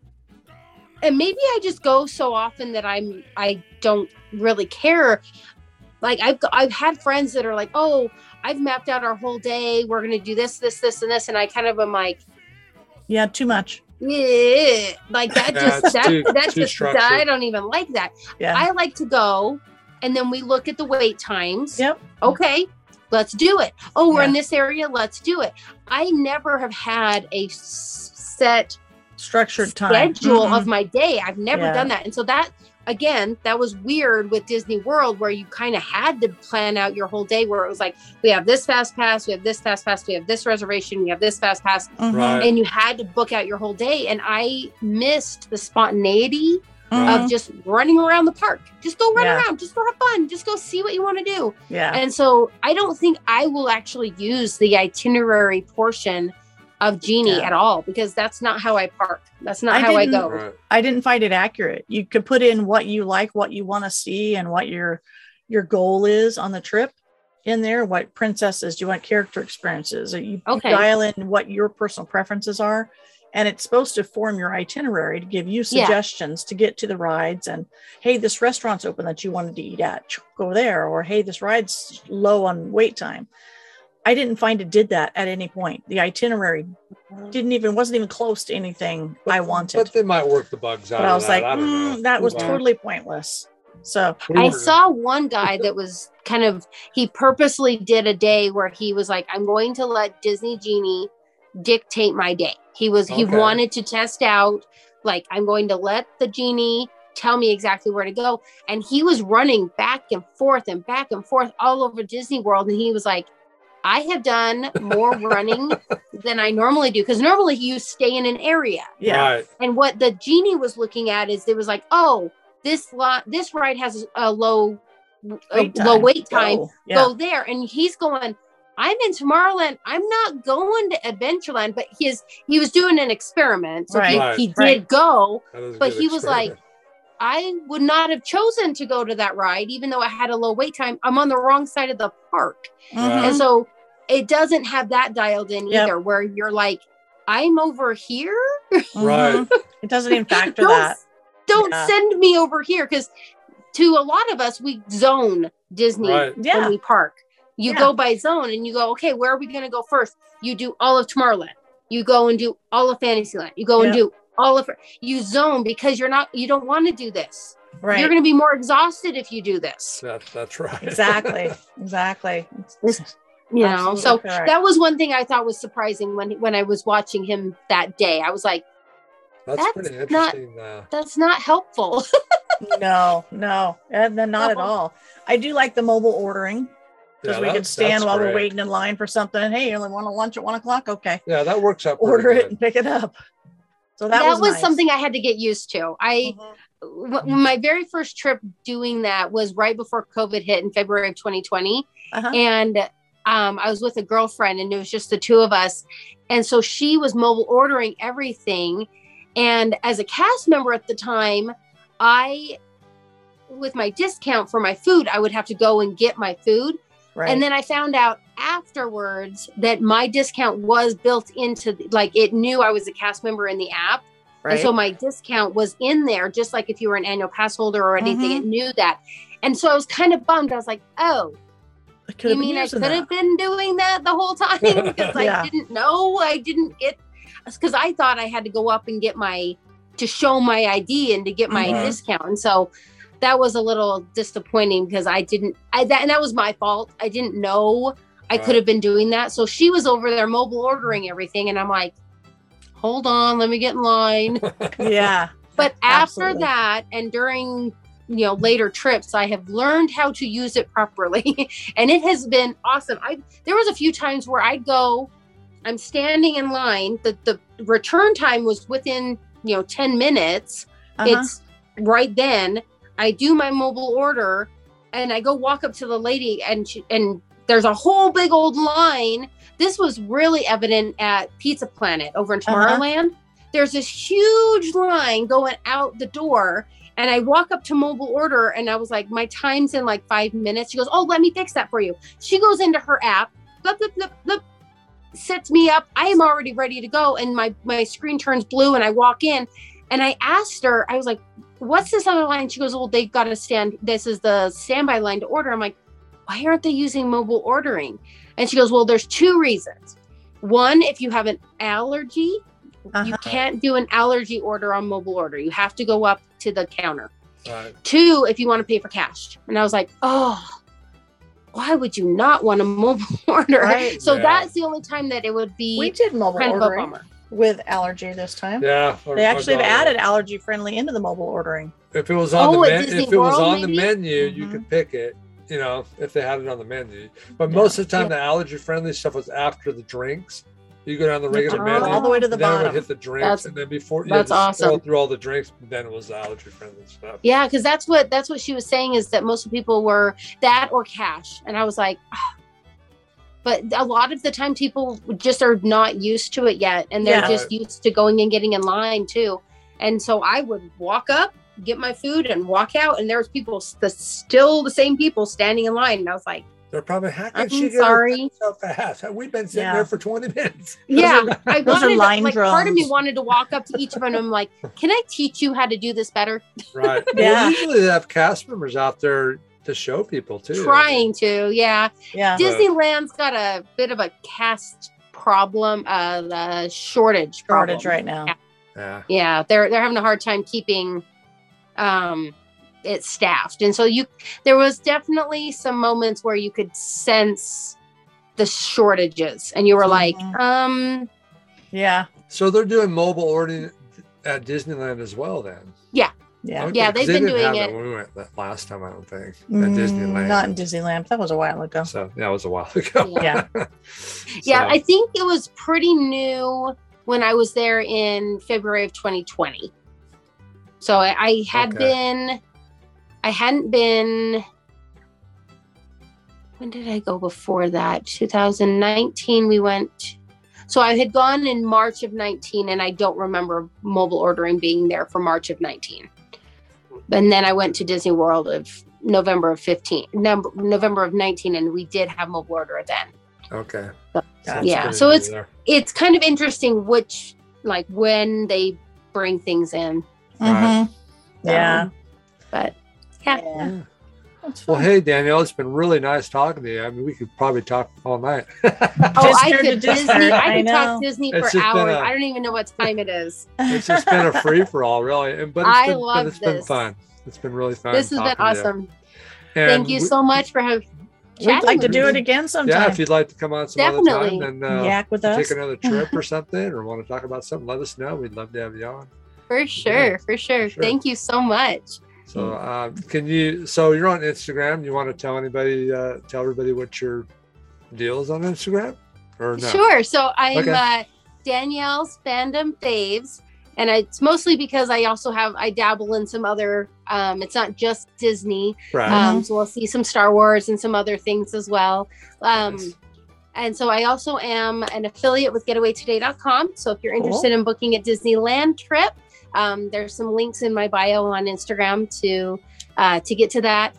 And maybe I just go so often that I don't really care. Like I've had friends that are like, oh, I've mapped out our whole day. We're going to do this, this, this, and this. And I kind of am like, yeah, too much. Yeah. Like that just, I don't even like that. Yeah. I like to go. And then we look at the wait times. Yep. Okay, let's do it. Oh, we're in this area. Let's do it. I never have had a set structured time schedule of my day. I've never done that. And so that, again, that was weird with Disney World where you kind of had to plan out your whole day where it was like, we have this fast pass, we have this fast pass, we have this reservation, we have this fast pass. Mm-hmm. Right. And you had to book out your whole day. And I missed the spontaneity. Mm-hmm. Of just running around the park. Just go run around. Just go have fun. Just go see what you want to do. Yeah. And so I don't think I will actually use the itinerary portion of Genie at all because that's not how I park. That's not how I go. Right. I didn't find it accurate. You could put in what you like, what you want to see, and what your goal is on the trip in there. What princesses do you want, character experiences? You dial in what your personal preferences are. And it's supposed to form your itinerary to give you suggestions to get to the rides. And, hey, this restaurant's open that you wanted to eat at. Go there. Or, hey, this ride's low on wait time. I didn't find it did that at any point. The itinerary wasn't even close to anything I wanted. But they might work the bugs out. But I was like, that was totally pointless. So I saw one guy that was kind of, he purposely did a day where he was like, I'm going to let Disney Genie dictate my day. He wanted to test out, like, I'm going to let the Genie tell me exactly where to go. And he was running back and forth all over Disney World. And he was like, I have done more running than I normally do. Because normally you stay in an area. Yeah. Right. And what the Genie was looking at is it was like, oh, this ride has a low wait time. Go there. And he's going, I'm in Tomorrowland. I'm not going to Adventureland. But he was doing an experiment. So he did go. But he was like, I would not have chosen to go to that ride, even though I had a low wait time. I'm on the wrong side of the park. Mm-hmm. And so it doesn't have that dialed in either, where you're like, I'm over here. Right. It doesn't even factor that. Don't send me over here. Because to a lot of us, we zone Disney when we park. You go by zone and you go, okay, where are we going to go first? You do all of Tomorrowland. You go and do all of Fantasyland. You go and do all of you zone because you don't want to do this. Right. You're going to be more exhausted if you do this. That's right. Exactly. That was one thing I thought was surprising when I was watching him that day. I was like, that's pretty interesting. That's not helpful. No, and then not at all. I do like the mobile ordering because we could stand while we're waiting in line for something. Hey, you only want to lunch at 1 o'clock? Okay. Yeah, that works out. Order it and pick it up. So that was nice. Something I had to get used to. My very first trip doing that was right before COVID hit in February of 2020. And I was with a girlfriend and it was just the two of us. And so she was mobile ordering everything. And as a cast member at the time, with my discount for my food, I would have to go and get my food. Right. And then I found out afterwards that my discount was built into, like, it knew I was a cast member in the app. Right. And so my discount was in there, just like if you were an annual pass holder or anything, it knew that. And so I was kind of bummed. I was like, oh, you mean I could have been doing that the whole time? Because I didn't know. I didn't get, because I thought I had to go up and get to show my ID and to get my discount. And so that was a little disappointing because and that was my fault. I didn't know I could have been doing that. So she was over there mobile ordering everything. And I'm like, hold on, let me get in line. But after that and during, later trips, I have learned how to use it properly. And it has been awesome. There was a few times where I'd go, I'm standing in line. The return time was within, 10 minutes. It's right then. I do my mobile order and I go walk up to the lady and there's a whole big old line. This was really evident at Pizza Planet over in Tomorrowland. There's this huge line going out the door and I walk up to mobile order and I was like, my time's in like 5 minutes. She goes, oh, let me fix that for you. She goes into her app, blip, blip, blip, blip, sets me up. I am already ready to go. And my screen turns blue and I walk in and I asked her, I was like, what's this other line? She goes, well, they've got to this is the standby line to order. I'm like, why aren't they using mobile ordering? And she goes, well, there's two reasons. One, if you have an allergy, you can't do an allergy order on mobile order. You have to go up to the counter. Right. Two, if you want to pay for cash. And I was like, oh, why would you not want a mobile order? Right. So that's the only time that it would be. We did mobile ordering with allergy this time. Yeah. They actually have added allergy friendly into the mobile ordering. If it was on the menu, you could pick it, if they had it on the menu. But most of the time the allergy friendly stuff was after the drinks. You go down the regular menu all the way to the bottom. Then it would hit the drinks and then before you scroll through all the drinks, then it was the allergy friendly stuff. Yeah, because that's what she was saying is that most people were that or cash. And I was like, but a lot of the time people just are not used to it yet. And they're just used to going and getting in line too. And so I would walk up, get my food and walk out. And there was people, still the same people standing in line. And I was like, they're probably hacking. I'm sorry. So fast. We've been sitting there for 20 minutes. Yeah. Part of me wanted to walk up to each of them. And I'm like, can I teach you how to do this better? Right. Well, usually they have cast members out there to show people too. Trying to, yeah. Disneyland's got a bit of a cast problem, a shortage right now. Yeah. They're having a hard time keeping it's staffed. And so there was definitely some moments where you could sense the shortages and you were like, yeah. So they're doing mobile ordering at Disneyland as well then. Yeah. Yeah. Okay. Yeah. They've been doing it. When we went that last time, I don't think at Disneyland. Not in Disneyland. That was a while ago. So that was a while ago. Yeah. Yeah. I think it was pretty new when I was there in February of 2020. So I had been, I hadn't been, when did I go before that? 2019 we went, so I had gone in March of 19 and I don't remember mobile ordering being there for March of 19. And then I went to Disney World of November of 19 and we did have mobile order then. Okay. So, yeah. So it's kind of interesting which, like when they bring things in. Mm-hmm. Yeah. But yeah. Well, hey, Danielle, it's been really nice talking to you. I mean, we could probably talk all night. I could talk Disney for hours. I don't even know what time it is. It's just been a free for all, really. It's been fun. It's been really fun. This has been awesome. Thank you so much for having. We'd like to do it again sometime. Yeah, if you'd like to come on some other time and yak with us. Take another trip or something, or want to talk about something, let us know. We'd love to have you on. For sure. Thank you so much. So you're on Instagram. You want to tell everybody what your deal is on Instagram or no? Sure. So I'm Danielle's Fandom Faves. And it's mostly because I dabble in some other, it's not just Disney. Right. So we'll see some Star Wars and some other things as well. Nice. And so I also am an affiliate with GetawayToday.com. So if you're interested in booking a Disneyland trip, there's some links in my bio on Instagram to get to that.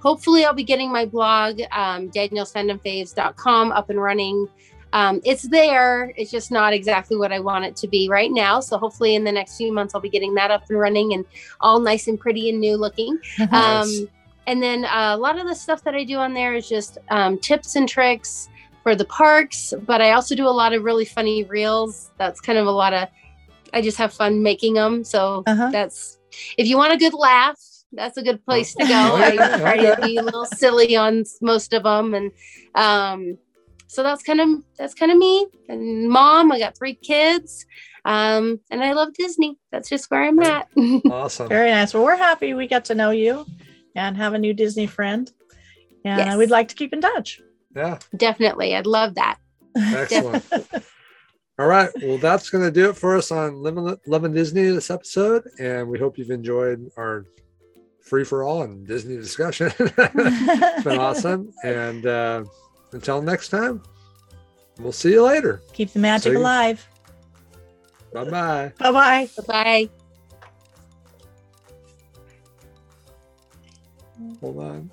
Hopefully I'll be getting my blog, DanielleFandomFaves.com up and running. It's there. It's just not exactly what I want it to be right now. So hopefully in the next few months, I'll be getting that up and running and all nice and pretty and new looking. Nice. And then a lot of the stuff that I do on there is just tips and tricks for the parks. But I also do a lot of really funny reels. That's kind of a lot of, I just have fun making them. So that's, if you want a good laugh, that's a good place to go. I try to be a little silly on most of them. And, so that's kind of me and mom. I got 3 kids, and I love Disney. That's just where I'm at. Awesome. Very nice. Well, we're happy we got to know you and have a new Disney friend. And we'd like to keep in touch. Yeah, definitely. I'd love that. Excellent. All right. Well, that's going to do it for us on Loving Disney this episode. And we hope you've enjoyed our free for all and Disney discussion. It's been awesome. And, until next time, we'll see you later. Keep the magic alive. Bye-bye. Bye-bye. Bye-bye. Hold on.